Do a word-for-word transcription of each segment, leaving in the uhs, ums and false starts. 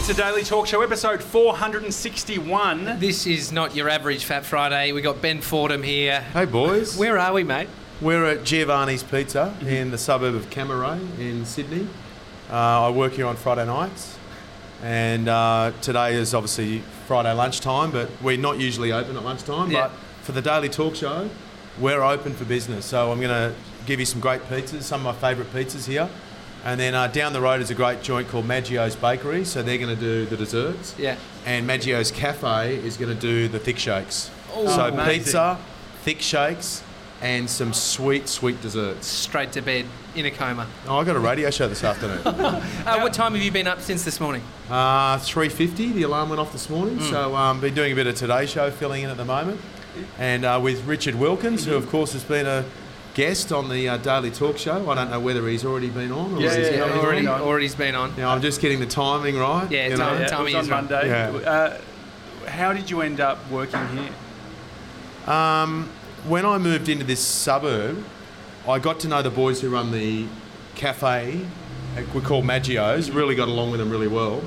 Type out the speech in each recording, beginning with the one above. It's a Daily Talk Show, episode four hundred sixty-one. This is not your average Fat Friday. We got Ben Fordham here. Hey, boys. Where are we, mate? We're at Giovanni's Pizza mm-hmm. in the suburb of Cammeray in Sydney. Uh, I work here on Friday nights. And uh, today is obviously Friday lunchtime, but we're not usually open at lunchtime. Yeah. But for the Daily Talk Show, we're open for business. So I'm going to give you some great pizzas, some of my favourite pizzas here. And then uh, down the road is a great joint called Maggio's Bakery, so they're going to do the desserts. Yeah. And Maggio's Cafe is going to do the thick shakes. Ooh, so amazing. Pizza, thick shakes, and some sweet, sweet desserts. Straight to bed, in a coma. Oh, I got a radio show this afternoon. uh, what time have you been up since this morning? Uh, three fifty, the alarm went off this morning, mm. so I've um, been doing a bit of Today Show filling in at the moment. And uh, with Richard Wilkins, mm-hmm. who of course has been a guest on the uh, Daily Talk Show. I don't know whether he's already been on. Or yeah, he's yeah, yeah. already, already's been on. Yeah, I'm just getting the timing right. Yeah, you know? yeah. Timing is on Monday. Yeah. Uh, how did you end up working here? Um, when I moved into this suburb, I got to know the boys who run the cafe, we call Maggio's, really got along with them really well.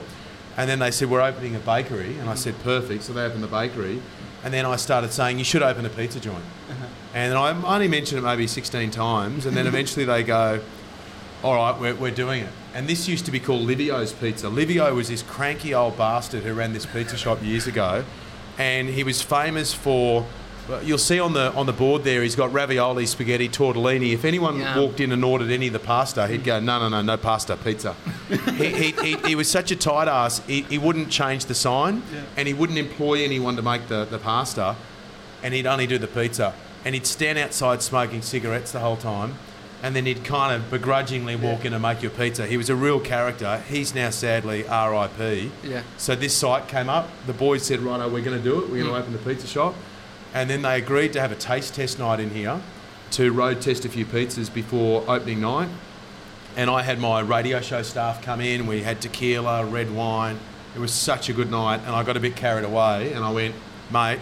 And then they said, we're opening a bakery. And I said, perfect. So they opened the bakery. And then I started saying, you should open a pizza joint. Uh-huh. And I only mentioned it maybe sixteen times. And then eventually they go, all right, we're, we're doing it. And this used to be called Livio's Pizza. Livio was this cranky old bastard who ran this pizza shop years ago. And he was famous for, you'll see on the on the board there, he's got ravioli, spaghetti, tortellini. If anyone yeah. walked in and ordered any of the pasta, he'd go, no, no, no, no pasta, pizza. he, he, he, he was such a tight ass, he, he wouldn't change the sign. Yeah. And he wouldn't employ anyone to make the, the pasta. And he'd only do the pizza. And he'd stand outside smoking cigarettes the whole time, and then he'd kind of begrudgingly walk yeah. in and make your pizza. He was a real character. He's now sadly R I P. Yeah. So this site came up. The boys said, righto, we're going to do it. We're going to mm. open the pizza shop. And then they agreed to have a taste test night in here to road test a few pizzas before opening night. And I had my radio show staff come in. We had tequila, red wine. It was such a good night. And I got a bit carried away and I went, mate,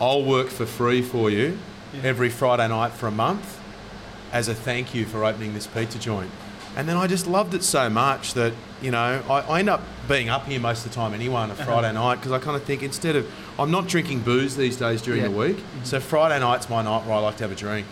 I'll work for free for you yeah. every Friday night for a month as a thank you for opening this pizza joint. And then I just loved it so much that, you know, I, I end up being up here most of the time anyway on a Friday night because I kind of think instead of, I'm not drinking booze these days during yeah. the week, mm-hmm. so Friday night's my night where I like to have a drink.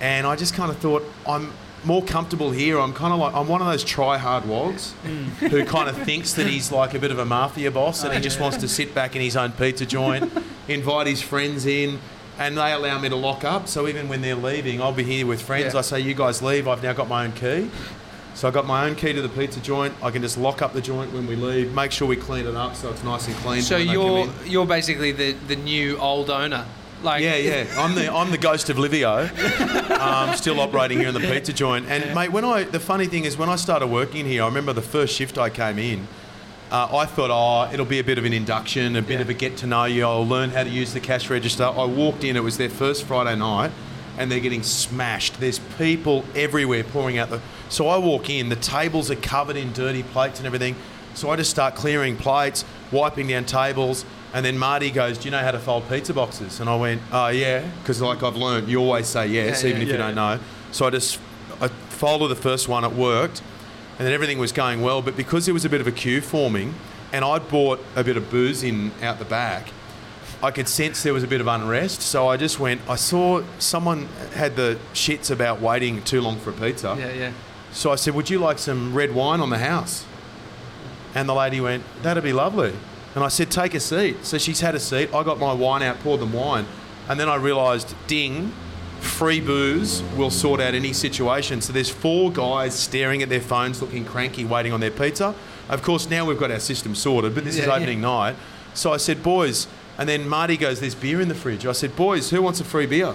And I just kind of thought, I'm more comfortable here. I'm kind of like, I'm one of those try-hard wogs mm. who kind of thinks that he's like a bit of a mafia boss and oh, he yeah. just wants to sit back in his own pizza joint, invite his friends in, and they allow me to lock up. So even when they're leaving, I'll be here with friends. Yeah. I say, you guys leave, I've now got my own key. So I got my own key to the pizza joint. I can just lock up the joint when we leave, make sure we clean it up so it's nice and clean. So you're you're basically the, the new old owner. Like yeah, yeah. I'm the I'm the ghost of Livio. um, still operating here in the pizza joint. And yeah. mate, when I the funny thing is when I started working here, I remember the first shift I came in, uh, I thought, oh, it'll be a bit of an induction, a bit yeah. of a get to know you. I'll learn how to use the cash register. I walked in. It was their first Friday night, and they're getting smashed. There's people everywhere pouring out the... So I walk in, the tables are covered in dirty plates and everything. So I just start clearing plates, wiping down tables, and then Marty goes, do you know how to fold pizza boxes? And I went, oh yeah, because like I've learned, you always say yes, yeah, even yeah, if yeah. you don't know. So I just I folded the first one, it worked, and then everything was going well. But because there was a bit of a queue forming, and I'd bought a bit of booze in out the back, I could sense there was a bit of unrest, so I just went, I saw someone had the shits about waiting too long for a pizza. Yeah, yeah. So I said, would you like some red wine on the house? And the lady went, that'd be lovely. And I said, take a seat. So she's had a seat. I got my wine out, poured them wine. And then I realised, ding, free booze will sort out any situation. So there's four guys staring at their phones, looking cranky, waiting on their pizza. Of course, now we've got our system sorted, but this yeah, is opening yeah. night. So I said, boys... And then Marty goes, there's beer in the fridge. I said, boys, who wants a free beer? Yeah.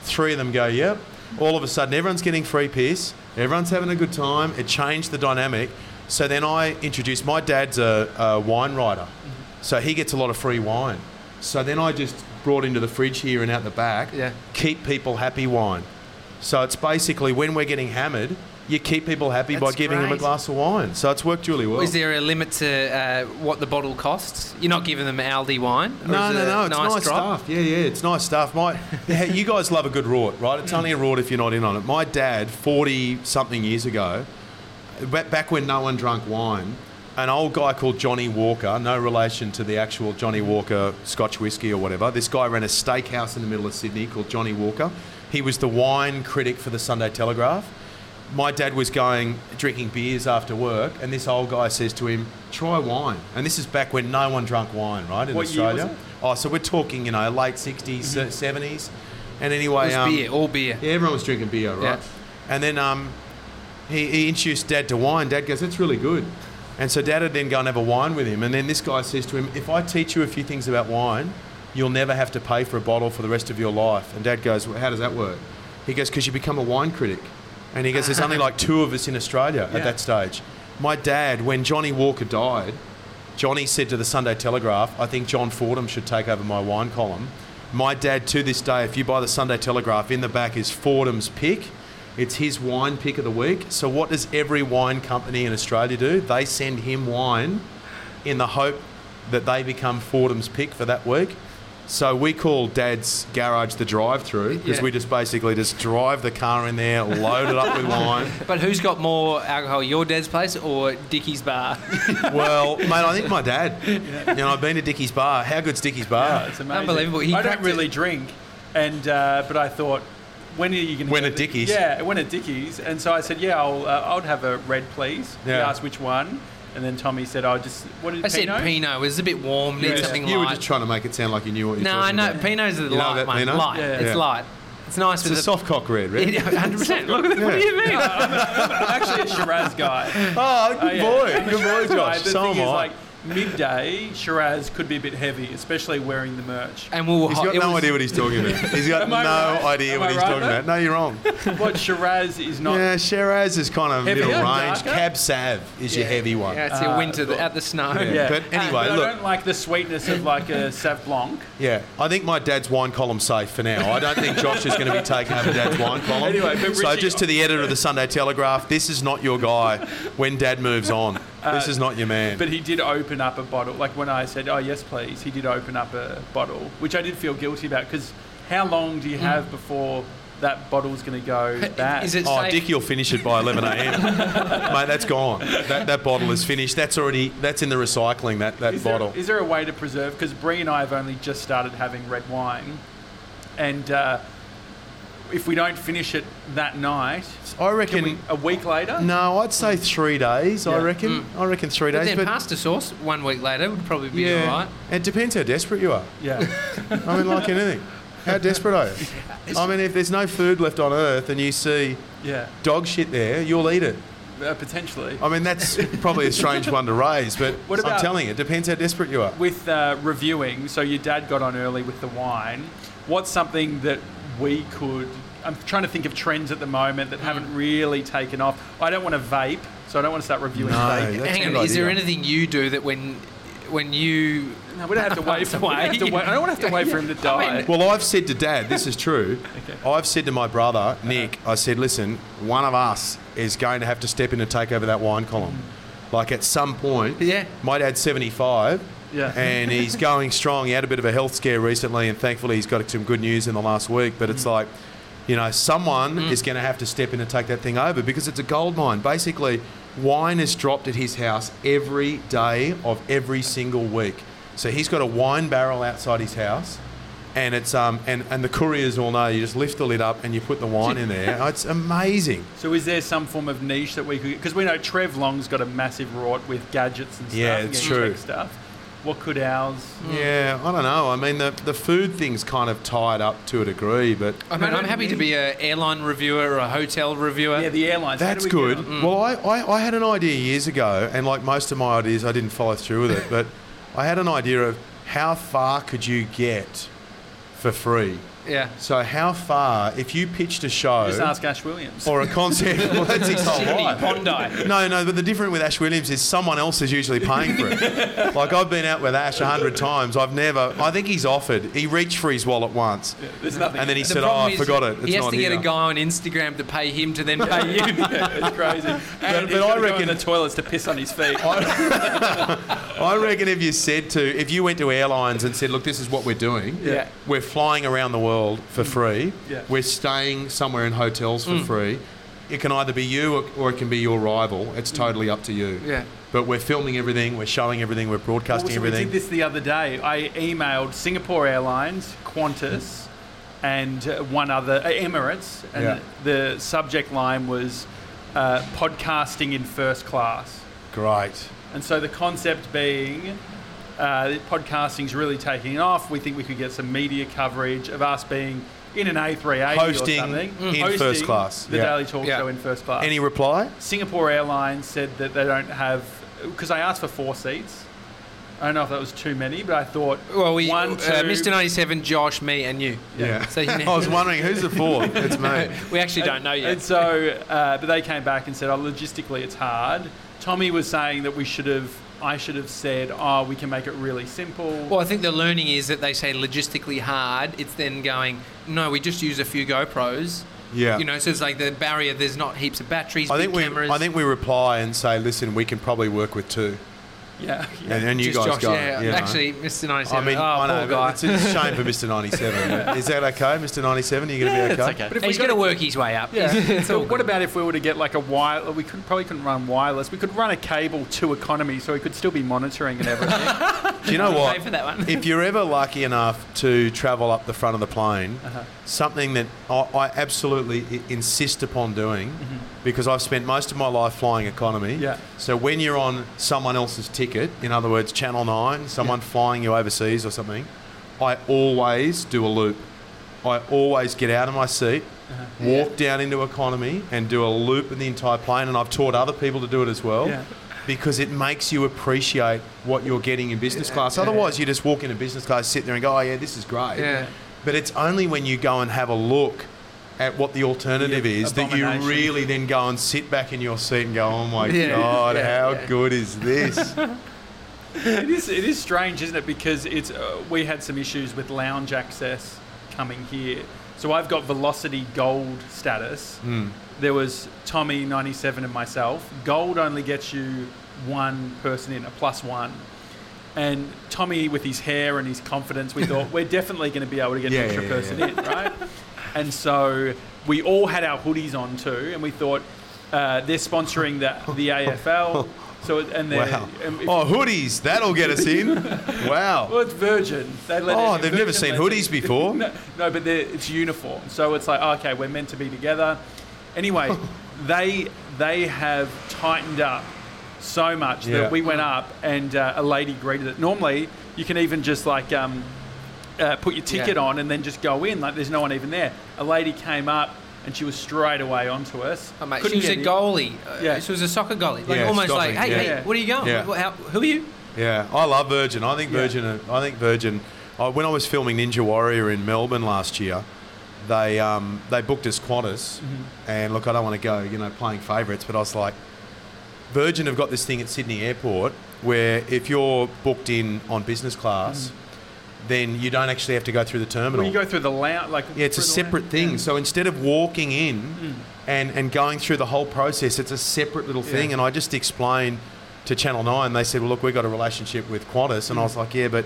Three of them go, yep. All of a sudden, everyone's getting free piss. Everyone's having a good time. It changed the dynamic. So then I introduced, my dad's a, a wine writer. Mm-hmm. So he gets a lot of free wine. So then I just brought into the fridge here and out the back, yeah. keep people happy wine. So it's basically when we're getting hammered, you keep people happy That's by giving great. them a glass of wine. So it's worked really well. Is there a limit to uh, what the bottle costs? You're not giving them Aldi wine? No, no, no. It's nice, nice stuff. Yeah, yeah. It's nice stuff. My, you guys love a good rort, right? It's only a rort if you're not in on it. My dad, forty-something years ago, back when no one drank wine, an old guy called Johnny Walker, no relation to the actual Johnny Walker Scotch whiskey or whatever. This guy ran a steakhouse in the middle of Sydney called Johnny Walker. He was the wine critic for the Sunday Telegraph. My dad was going, drinking beers after work, and this old guy says to him, try wine. And this is back when no one drank wine, right, in what Australia. Year was it? Oh, so we're talking, you know, late sixties, mm-hmm. seventies. And anyway... It was um, beer, all beer. Yeah, everyone was drinking beer, right? Yeah. And then um, he, he introduced Dad to wine. Dad goes, that's really good. And so Dad would then go and have a wine with him. And then this guy says to him, if I teach you a few things about wine, you'll never have to pay for a bottle for the rest of your life. And Dad goes, well, how does that work? He goes, because you become a wine critic. And he goes, there's only like two of us in Australia yeah. at that stage. My dad, when Johnny Walker died, Johnny said to the Sunday Telegraph, I think John Fordham should take over my wine column. My dad, to this day, if you buy the Sunday Telegraph, in the back is Fordham's pick. It's his wine pick of the week. So what does every wine company in Australia do? They send him wine in the hope that they become Fordham's pick for that week. So we call Dad's garage the drive-through because yeah. we just basically just drive the car in there, load it up with wine. But who's got more alcohol, your dad's place or Dickie's bar? Well, mate, I think my dad. Yeah. You know, I've been to Dickie's bar. How good's Dickie's bar? Yeah, it's amazing. Unbelievable. He I don't really it. drink, and uh, but I thought, when are you going to When at Dickie's? The, yeah, when at Dickie's. And so I said, yeah, I'll uh, I'll have a red, please. Yeah. He asked which one. And then Tommy said, oh, just... What did I Pinot? said Pinot. It was a bit warm, yeah. need something light. You were just trying to make it sound like you knew what you were talking No, I know. Pinot's the light that, one. Pinot? Light. Yeah. It's yeah. light. It's nice. It's with a soft cock red, right? one hundred percent. Look at that. Yeah. What do you mean? No, I'm, I'm, I'm actually a Shiraz guy. Oh, good uh, yeah. boy. Good boy, Josh. So am I. Like, midday, Shiraz could be a bit heavy, especially wearing the merch. And we'll He's got ho- no was... idea what he's talking about. He's got no right? idea Am what I he's right talking about. No, you're wrong. What, Shiraz is not... Yeah, Shiraz is kind of heavier, middle range. Darker? Cab Sav is yeah. your heavy one. Yeah, it's your uh, winter th- at the snow. Yeah. Yeah. But anyway, uh, but look... I don't like the sweetness of like a Sav Blanc. Yeah, I think my dad's wine column's safe for now. I don't think Josh is going to be taking over Dad's wine column. Anyway, but so Richie, just to the editor of the Sunday Telegraph, this is not your guy when Dad moves on. Uh, this is not your man. But he did open up a bottle. Like when I said, oh, yes, please, he did open up a bottle, which I did feel guilty about because how long do you have mm. before that bottle's going to go bad? Is it oh, safe? Dickie will finish it by eleven a.m. Mate, that's gone. That that bottle is finished. That's already, that's in the recycling, that, that is bottle. There, is there a way to preserve? Because Bree and I have only just started having red wine. And... Uh, if we don't finish it that night, I reckon we, a week later. No, I'd say three days. Yeah. I reckon. Mm. I reckon three but days. Then but then pasta sauce one week later would probably be yeah. all right. It depends how desperate you are. Yeah. I mean, like anything, how desperate are you? I mean, if there's no food left on earth and you see yeah. dog shit there, you'll eat it. Uh, potentially. I mean, that's probably a strange one to raise, but what about, I'm telling you, it depends how desperate you are. With uh, reviewing, so your dad got on early with the wine. What's something that we could... I'm trying to think of trends at the moment that haven't really taken off. I don't want to vape, so I don't want to start reviewing no, vape. Hang on, is idea. there anything you do that when when you... No, we don't have to wait for him. To wait. I don't want to have to wait for him to die. I mean, well, I've said to Dad, this is true. Okay. I've said to my brother, Nick, uh-huh. I said, listen, one of us is going to have to step in and take over that wine column. Mm. Like at some point, yeah. my dad's seventy-five... Yeah. And he's going strong. He had a bit of a health scare recently, and thankfully he's got some good news in the last week. But it's mm. like, you know, someone mm. is going to have to step in and take that thing over because it's a gold mine. Basically, wine is dropped at his house every day of every single week. So he's got a wine barrel outside his house, and it's um and, and the couriers all know you just lift the lid up and you put the wine in there. It's amazing. So is there some form of niche that we could? Because we know Trev Long's got a massive rort with gadgets and stuff. Yeah, it's true. Stuff. What could ours... Yeah, I don't know. I mean, the, the food thing's kind of tied up to a degree, but... I mean, I'm happy to be an airline reviewer or a hotel reviewer. Yeah, the airlines. That's good. Mm. Well, I, I, I had an idea years ago, and like most of my ideas, I didn't follow through with it, but I had an idea of how far could you get for free? Yeah. So how far, if you pitched a show... Just ask Ash Williams. Or a concept... Well, that's his whole life. Bondi. No, no, but the difference with Ash Williams is someone else is usually paying for it. Like, I've been out with Ash a hundred times. I've never... I think he's offered. He reached for his wallet once. Yeah, there's nothing. And then he the said, oh, I forgot it. It's he has not to get here. A guy on Instagram to pay him to then pay you. Yeah, it's crazy. And but, but I reckon... Go in the toilets to piss on his feet. I, I reckon if you said to... If you went to airlines and said, look, this is what we're doing. Yeah. We're flying around the world for free. Yeah. We're staying somewhere in hotels for mm. free. it can either be you or, or it can be your rival. It's totally up to you. Yeah. But we're filming everything, we're showing everything, we're broadcasting well, so everything. We did this the other day. I emailed Singapore Airlines, Qantas, and one other, uh, Emirates, and yeah. the, the subject line was uh, podcasting in first class. Great. And so the concept being, uh, podcasting's really taking off. We think we could get some media coverage of us being in an A three eighty hosting or something. Mm. In hosting first class. The yeah. Daily Talk yeah. Show in first class. Any reply? Singapore Airlines said that they don't have... Because I asked for four seats. I don't know if that was too many, but I thought... Well, we, one, uh, two... Mister ninety-seven, Josh, me and you. Yeah. yeah. So you know. I was wondering, who's the four? It's me. We actually don't and, know yet. And so... Uh, but they came back and said, oh, logistically it's hard. Tommy was saying that we should have... I should have said, oh, we can make it really simple. Well, I think the learning is that they say logistically hard. It's then going, no, we just use a few GoPros. Yeah. You know, so it's like the barrier, there's not heaps of batteries, I big think we, cameras. I think we reply and say, listen, we can probably work with two. Yeah. yeah. And, and you just guys Josh, go. Yeah. You know. Actually, Mister ninety-seven, I mean, oh, I know, poor guy. It's a shame for Mister ninety-seven. yeah. Is that okay, Mister ninety-seven? Are you going to yeah, be okay? It's okay. But if he's going to work his way up. Yeah. So what about if we were to get like a wireless... We could, probably couldn't run wireless. We could run a cable to economy so we could still be monitoring and everything. Do you know what? Pay for that one. If you're ever lucky enough to travel up the front of the plane, uh-huh. something that I, I absolutely insist upon doing, mm-hmm. because I've spent most of my life flying economy, yeah. so when you're on someone else's ticket, in other words, Channel Nine, someone yeah. flying you overseas or something, I always do a loop. I always get out of my seat, uh-huh. walk yeah. down into economy and do a loop in the entire plane, and I've taught other people to do it as well yeah. because it makes you appreciate what you're getting in business yeah. class. Otherwise yeah. you just walk into business class, sit there and go, oh yeah, this is great. Yeah. But it's only when you go and have a look at what the alternative yeah, is that you really then go and sit back in your seat and go, oh my yeah, God, yeah, how yeah. good is this? it is it is strange, isn't it? Because it's uh, we had some issues with lounge access coming here. So I've got Velocity Gold status. Mm. There was Tommy, ninety-seven, and myself. Gold only gets you one person in, a plus one. And Tommy, with his hair and his confidence, we thought, we're definitely going to be able to get yeah, an extra yeah, person yeah. in, right? And so we all had our hoodies on too, and we thought uh, they're sponsoring the the A F L. So and then wow. um, oh hoodies, that'll get us in. Wow. Well, it's Virgin. They let oh, it they've Virgin never seen hoodies it. Before. no, no, but it's uniform, so it's like okay, we're meant to be together. Anyway, they they have tightened up so much yeah. that we went up and uh, a lady greeted it. Normally, you can even just like. Um, Uh, put your ticket yeah. on and then just go in like there's no one even there. A lady came up and she was straight away onto us. Oh, mate, she was a in. goalie. Uh, yeah. She was a soccer goalie. Like yeah, almost stopping. Like, hey, yeah. hey, what are you going? Yeah. How, who are you? Yeah, I love Virgin. I think Virgin. Yeah. I think Virgin. I, when I was filming Ninja Warrior in Melbourne last year, they um, they booked us Qantas, mm-hmm. and look, I don't want to go, you know, playing favourites, but I was like, Virgin have got this thing at Sydney Airport where if you're booked in on business class. Mm-hmm. then you don't actually have to go through the terminal. Well, you go through the lounge, like yeah, it's a separate lounge. thing. Yeah. So instead of walking in mm. and, and going through the whole process, it's a separate little yeah. thing. And I just explained to Channel Nine. They said, "Well, look, we've got a relationship with Qantas," and mm. I was like, "Yeah, but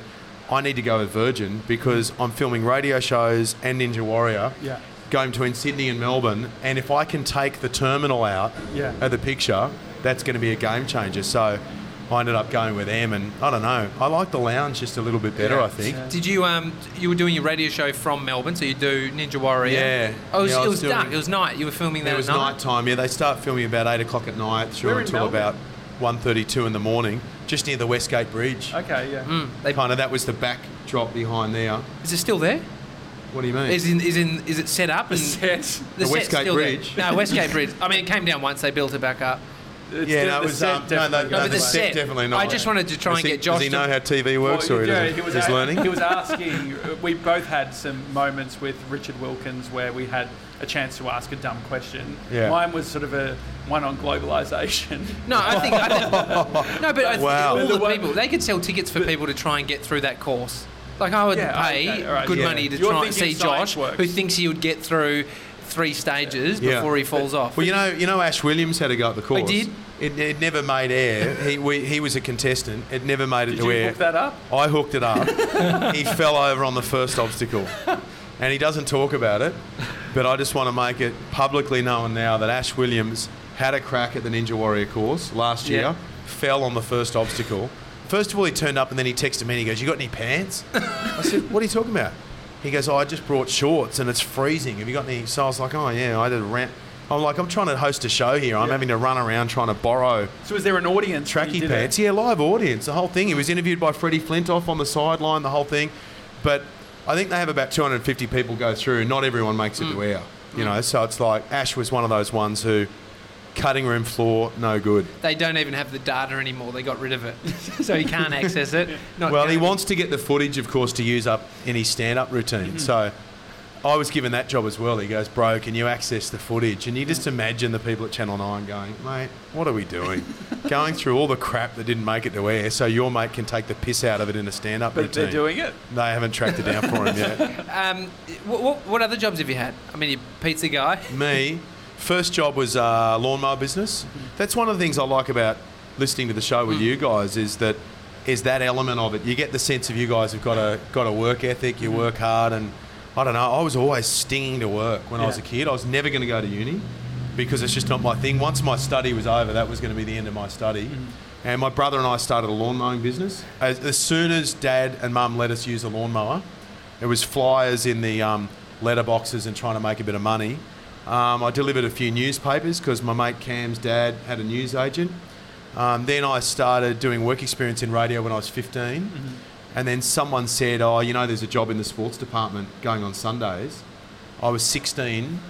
I need to go with Virgin because I'm filming radio shows and Ninja Warrior, yeah. going between Sydney and Melbourne. And if I can take the terminal out yeah. of the picture, that's going to be a game changer." So. I ended up going with them, and I don't know. I like the lounge just a little bit better, yeah, I think. Yeah. Did you? Um, you were doing your radio show from Melbourne, so you do Ninja Warrior. Yeah. Oh, it was, yeah, it was, was doing, dark. It was night. You were filming that. It was night, night time. Yeah, they start filming about eight o'clock at night through until about one thirty-two in the morning, just near the West Gate Bridge. Okay. Yeah. Mm, they kind of that was the backdrop behind there. Is it still there? What do you mean? Is in, is in is it set up? The set. The, the West Gate Bridge. There. No, West Gate Bridge. I mean, it came down once. They built it back up. It's yeah, no, it was um, no, no, no, no, the set definitely not. I just wanted to try does and get he, Josh. Does he know how T V works, well, or yeah, he was he's a, learning? He was asking. We both had some moments with Richard Wilkins where we had a chance to ask a dumb question. Yeah. Mine was sort of a one on globalisation. No, I think. I think no, but I think wow. all the people they could sell tickets for people to try and get through that course. Like I would yeah, pay okay, right, good yeah. money to You're try and see Josh, works. who thinks he would get through. Three stages yeah. before he falls but, off. Well, you know, you know, Ash Williams had a go at the course. I did. It, it never made air. He we, he was a contestant. It never made it did to air. Did you hook that up? I hooked it up. He fell over on the first obstacle, and he doesn't talk about it. But I just want to make it publicly known now that Ash Williams had a crack at the Ninja Warrior course last year, yeah. fell on the first obstacle. First of all, he turned up and then he texted me and he goes, "You got any pants?" I said, "What are you talking about?" He goes, "Oh, I just brought shorts and it's freezing. Have you got any?" So I was like, "Oh, yeah, I did a rant." I'm like, I'm trying to host a show here. I'm yeah. having to run around trying to borrow. So was there an audience? Tracky pants. It? Yeah, live audience, the whole thing. He was interviewed by Freddie Flintoff on the sideline, the whole thing. But I think they have about two hundred fifty people go through. Not everyone makes it mm. to air. You mm. know, so it's like Ash was one of those ones who, cutting room floor, no good. They don't even have the data anymore. They got rid of it. So he can't access it. Not well, he wants to get the footage, of course, to use up in his stand-up routine. Mm-hmm. So... I was given that job as well. He goes, "Bro, can you access the footage?" And you just imagine the people at Channel Nine going, "Mate, what are we doing? Going through all the crap that didn't make it to air, so your mate can take the piss out of it in a stand-up." But routine. They're doing it. They haven't tracked it down for him yet. Um, what, what, what other jobs have you had? I mean, you're a pizza guy. Me, first job was uh, lawnmower business. That's one of the things I like about listening to the show with mm. you guys is that is that element of it. You get the sense of you guys have got a got a work ethic. You mm. work hard and. I don't know, I was always stinging to work when yeah. I was a kid. I was never going to go to uni because it's just not my thing. Once my study was over, that was going to be the end of my study. Mm. And my brother and I started a lawn mowing business. As, as soon as Dad and Mum let us use a lawnmower, it was flyers in the um, letterboxes and trying to make a bit of money. Um, I delivered a few newspapers because my mate Cam's dad had a news agent. Um, then I started doing work experience in radio when I was fifteen. Mm-hmm. And then someone said, "Oh, you know, there's a job in the sports department going on Sundays." I was sixteen,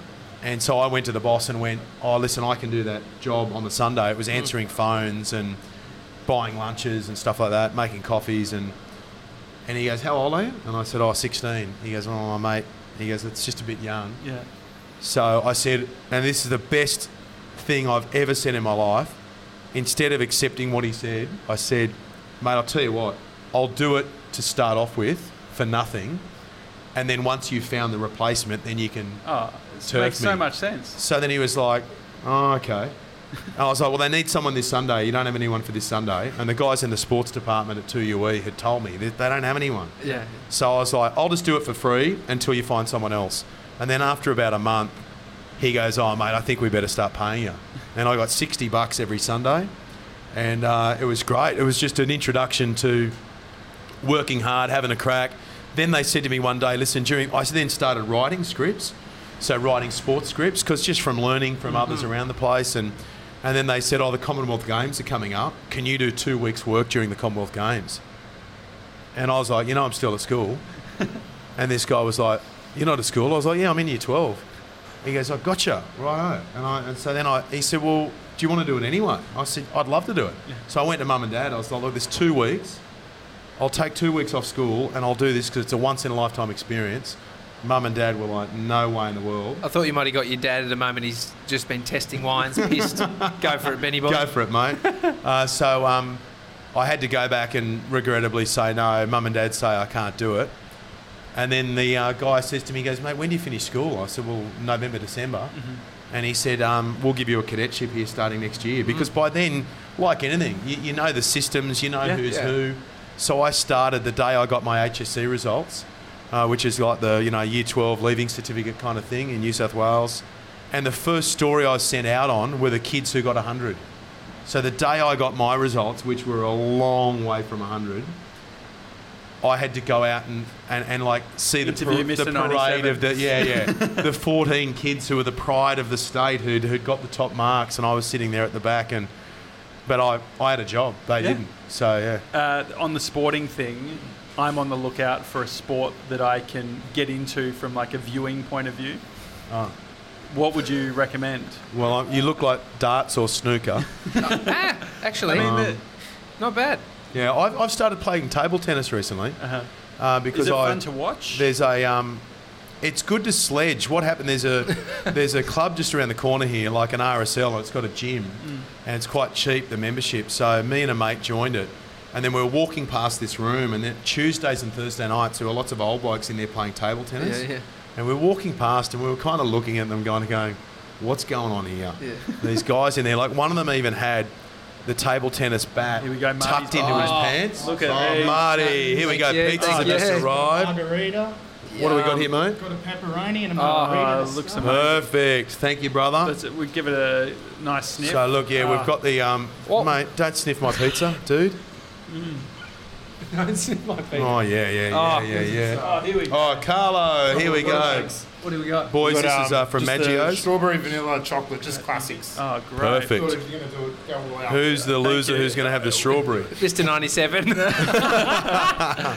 and so I went to the boss and went, "Oh, listen, I can do that job on the Sunday." It was answering phones and buying lunches and stuff like that, making coffees. And and he goes, "How old are you?" And I said, "Oh, sixteen. He goes, "Oh, mate." He goes, "It's just a bit young." Yeah. So I said, and this is the best thing I've ever said in my life. Instead of accepting what he said, I said, "Mate, I'll tell you what. I'll do it to start off with for nothing, and then once you've found the replacement, then you can oh, turf me." Makes so much sense. So then he was like, "Oh, okay." And I was like, "Well, they need someone this Sunday. You don't have anyone for this Sunday." And the guys in the sports department at two U E had told me that they don't have anyone. Yeah. So I was like, "I'll just do it for free until you find someone else." And then after about a month, he goes, "Oh, mate, I think we better start paying you." And I got sixty bucks every Sunday, and uh, it was great. It was just an introduction to working hard, having a crack. Then they said to me one day, listen, during I then started writing scripts, so writing sports scripts, because just from learning from mm-hmm. others around the place. And, and then they said, "Oh, the Commonwealth Games are coming up. Can you do two weeks' work during the Commonwealth Games?" And I was like, you know, I'm still at school. And this guy was like, "You're not at school?" I was like, "Yeah, I'm in year twelve. He goes, "I gotcha, righto." And, I, and so then I, he said, "Well, do you want to do it anyway?" I said, "I'd love to do it." Yeah. So I went to Mum and Dad. I was like, "Look, there's two weeks. I'll take two weeks off school and I'll do this because it's a once-in-a-lifetime experience." Mum and Dad were like, "No way in the world." I thought you might have got your dad at a moment. He's just been testing wines, pissed. Go for it, Benny boy. Go for it, mate. uh, so um, I had to go back and regrettably say no. Mum and Dad say I can't do it. And then the uh, guy says to me, he goes, "Mate, when do you finish school?" I said, "Well, November, December." Mm-hmm. And he said, um, "We'll give you a cadetship here starting next year." Because mm-hmm. by then, like anything, you, you know the systems, you know yeah, who's yeah. who. So I started the day I got my H S C results, uh, which is like the, you know, year twelve leaving certificate kind of thing in New South Wales. And the first story I was sent out on were the kids who got one hundred. So the day I got my results, which were a long way from one hundred, I had to go out and, and, and like, see the, par- the parade of the... Yeah, yeah. The fourteen kids who were the pride of the state who'd, who'd got the top marks, and I was sitting there at the back and... But I, I had a job. They yeah. didn't. So, yeah. Uh, on the sporting thing, I'm on the lookout for a sport that I can get into from, like, a viewing point of view. Oh. What would you recommend? Well, you look like darts or snooker. ah, actually. I mean, um, not bad. Yeah, I've, I've started playing table tennis recently. Uh-huh. Uh, because Is it I, fun to watch? There's a... Um, it's good to sledge. What happened, there's a there's a club just around the corner here, like an R S L, and it's got a gym, mm. and it's quite cheap, the membership. So me and a mate joined it, and then we were walking past this room, and then Tuesdays and Thursday nights, there were lots of old blokes in there playing table tennis. Yeah, yeah. And we were walking past, and we were kind of looking at them, going, going what's going on here? Yeah. These guys in there, like one of them even had the table tennis bat here we go, tucked into oh, his pants. Look at oh, me. Marty, here we go, yeah. pizza's oh, yeah. just arrived. Margarita. What um, do we got here, mate? Got a pepperoni and a margarita. Oh, looks amazing. Perfect. Thank you, brother. That's it. We give it a nice sniff. So look, yeah, uh, we've got the um. What? Mate, don't sniff my pizza, dude. Mm. Don't sniff my pizza. Oh yeah, yeah, yeah, oh, yeah, yeah. Oh, here we go. Oh, Carlo, here we go. What do we got? Boys, got, this um, is uh, from Maggio's. Strawberry, vanilla, chocolate, just classics. Oh, great. Perfect. If you're gonna do it, go all the way up. Who's the loser you. who's going to have the strawberry? Mister ninety-seven. uh,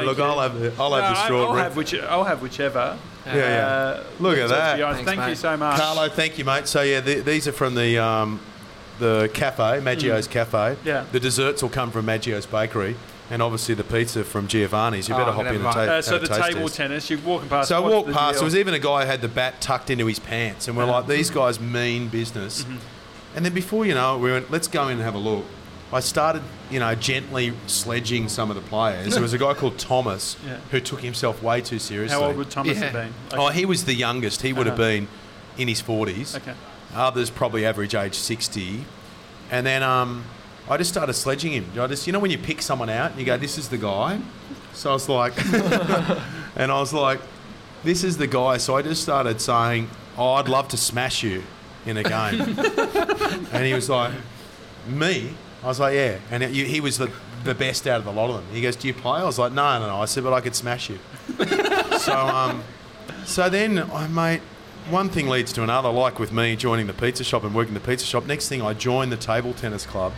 no, look, you. I'll have the, I'll no, have the strawberry. I'll have, which, I'll have whichever. Yeah, yeah. Uh, look at that. Thanks, thank mate. you so much. Carlo, thank you, mate. So, yeah, the, these are from the... Um, the cafe, Maggio's mm. Cafe. Yeah. The desserts will come from Maggio's Bakery, and obviously the pizza from Giovanni's. You better oh, hop in and take. Uh, so the table test. tennis, you're walking past. So I walked past. There was even a guy who had the bat tucked into his pants, and we're yeah. like, these guys mean business. Mm-hmm. And then before you know it, we went, let's go in and have a look. I started, you know, gently sledging some of the players. There was a guy called Thomas yeah. who took himself way too seriously. How old would Thomas yeah. have been? Like, oh, he was the youngest. He would uh-huh. have been in his forties. Okay. Others probably average age sixty. And then um, I just started sledging him. I just, you know when you pick someone out and you go, this is the guy? So I was like... and I was like, this is the guy. So I just started saying, oh, I'd love to smash you in a game. And he was like, me? I was like, yeah. And it, you, he was the, the best out of the lot of them. He goes, do you play? I was like, no, no, no. I said, but I could smash you. so, um, so then, I oh, mate... one thing leads to another, like with me joining the pizza shop and working the pizza shop. Next thing, I joined the table tennis club,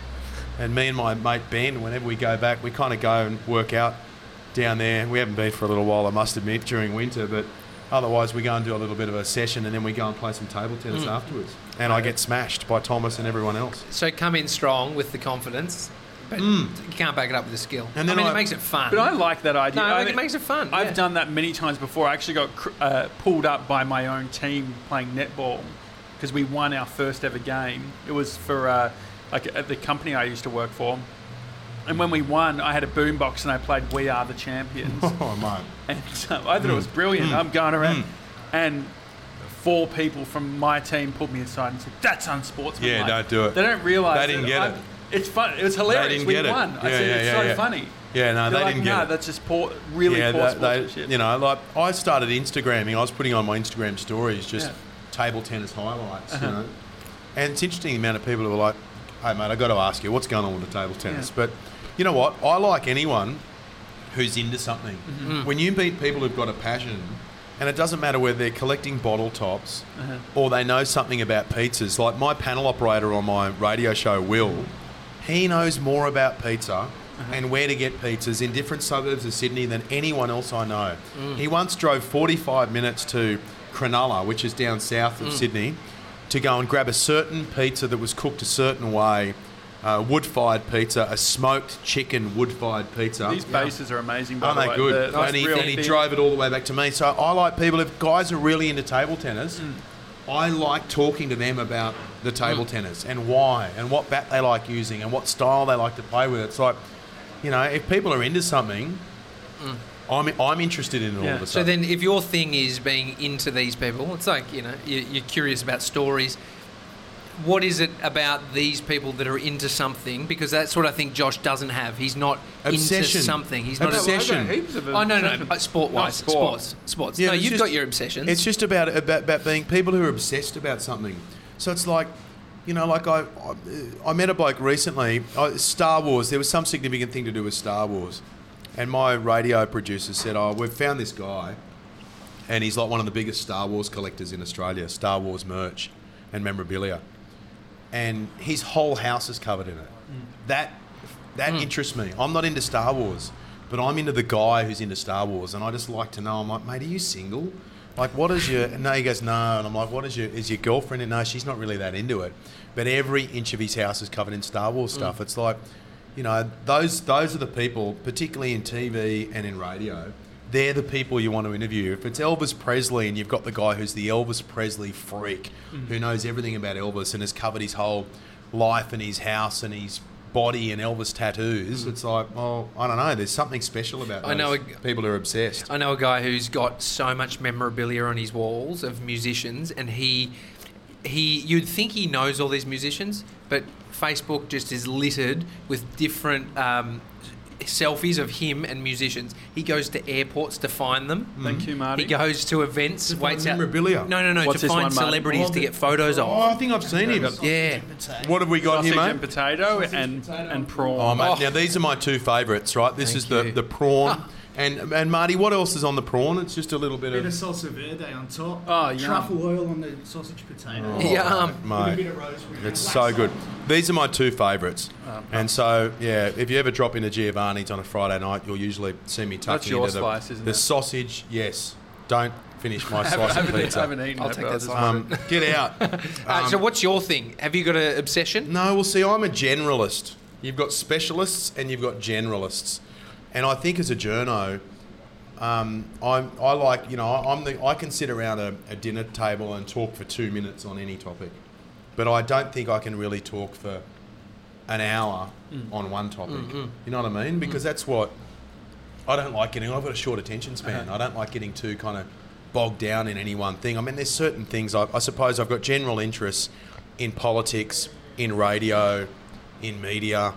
and me and my mate Ben, whenever we go back, we kind of go and work out down there. We haven't been for a little while, I must admit, during winter, but otherwise we go and do a little bit of a session, and then we go and play some table tennis mm. afterwards. And right. I get smashed by Thomas and everyone else. So come in strong with the confidence. But mm. you can't back it up with a skill. And then I mean, I, it makes it fun. But I like that idea. No, I mean, it makes it fun. I've yeah. done that many times before. I actually got uh, pulled up by my own team playing netball because we won our first ever game. It was for uh, like at the company I used to work for. And when we won, I had a boombox and I played We Are the Champions. Oh, man. And um, I thought mm. it was brilliant. Mm. I'm going around mm. and... four people from my team pulled me aside and said, that's unsportsmanlike. Yeah, don't do it. They don't realise They didn't get I'm, it. It's fun. It was hilarious. They didn't we get won. It. Yeah, I said, yeah, it's yeah, so yeah. funny. Yeah, no, You're they like, didn't get no, it. No, that's just poor, really yeah, poor sportsmanship. You know, like I started Instagramming. I was putting on my Instagram stories just yeah. table tennis highlights, uh-huh. you know. And it's interesting the amount of people who are like, hey, mate, I've got to ask you, what's going on with the table tennis? Yeah. But you know what? I like anyone who's into something. Mm-hmm. When you meet people who've got a passion... and it doesn't matter whether they're collecting bottle tops uh-huh. or they know something about pizzas. Like my panel operator on my radio show, Will, he knows more about pizza uh-huh. and where to get pizzas in different suburbs of Sydney than anyone else I know. Mm. He once drove forty-five minutes to Cronulla, which is down south of mm. Sydney, to go and grab a certain pizza that was cooked a certain way. Uh, wood-fired pizza, a smoked chicken wood-fired pizza. These bases yeah. are amazing, by Aren't the way. Aren't they good? The, and he, and he drove it all the way back to me. So I like people, if guys are really into table tennis, mm. I like talking to them about the table mm. tennis and why and what bat they like using and what style they like to play with. It's like, you know, if people are into something, mm. I'm I'm interested in it yeah. all the time. So then if your thing is being into these people, it's like, you know, you're curious about stories. What is it about these people that are into something? Because that's what I think Josh doesn't have. He's not obsession. into something. He's not obsession. Obsession. Oh no, no, no. sport-wise, sport. sports, sports. Yeah, no, you've just, got your obsessions. It's just about, about about being people who are obsessed about something. So it's like, you know, like I I, I met a bloke recently. I, Star Wars. There was some significant thing to do with Star Wars, and my radio producer said, "Oh, we've found this guy, and he's like one of the biggest Star Wars collectors in Australia. Star Wars merch and memorabilia." And his whole house is covered in it. Mm. That that mm. interests me. I'm not into Star Wars, but I'm into the guy who's into Star Wars, and I just like to know. I'm like, mate, are you single? Like, what is your... And no, he goes, no. And I'm like, what is your... Is your girlfriend? And no, she's not really that into it. But every inch of his house is covered in Star Wars stuff. Mm. It's like, you know, those those are the people, particularly in T V and in radio, they're the people you want to interview. If it's Elvis Presley and you've got the guy who's the Elvis Presley freak mm-hmm. who knows everything about Elvis and has covered his whole life and his house and his body and Elvis tattoos, mm-hmm. it's like, well, I don't know. There's something special about I know a, people who are obsessed. I know a guy who's got so much memorabilia on his walls of musicians, and he, he you'd think he knows all these musicians, but Facebook just is littered with different... Um, selfies of him and musicians. He goes to airports to find them. Mm. Thank you, Marty. He goes to events. To waits find memorabilia. Out. No, no, no. What's to find one, celebrities oh, to get photos oh, of. Oh, I think I've seen him. Yeah. What have we got here, mate? And potato and, and prawn. Oh, mate. Oh. Now, these are my two favourites, right? This Thank is the, the prawn. Ah. And and Marty, what else is on the prawn? It's just a little bit, bit of... Bit of salsa verde on top. Oh, yeah. Truffle oil on the sausage potato. Oh, yeah, mate. A bit of rosemary. It's so good. These are my two favourites. Um, and so, yeah, if you ever drop into Giovanni's on a Friday night, you'll usually see me tucking into the... That's your slice, isn't it? The sausage, yes. Don't finish my slice of pizza. I haven't eaten I'll that, take that um, Get out. um, uh, so what's your thing? Have you got an obsession? No, well, see, I'm a generalist. You've got specialists and you've got generalists. And I think as a journo, um, I'm, I like, you know, I'm the, I can sit around a, a dinner table and talk for two minutes on any topic. But I don't think I can really talk for an hour mm. on one topic. Mm-hmm. You know what I mean? Because mm. that's what, I don't like getting, I've got a short attention span. Uh-huh. I don't like getting too kind of bogged down in any one thing. I mean, there's certain things, I, I suppose I've got general interests in politics, in radio, in media.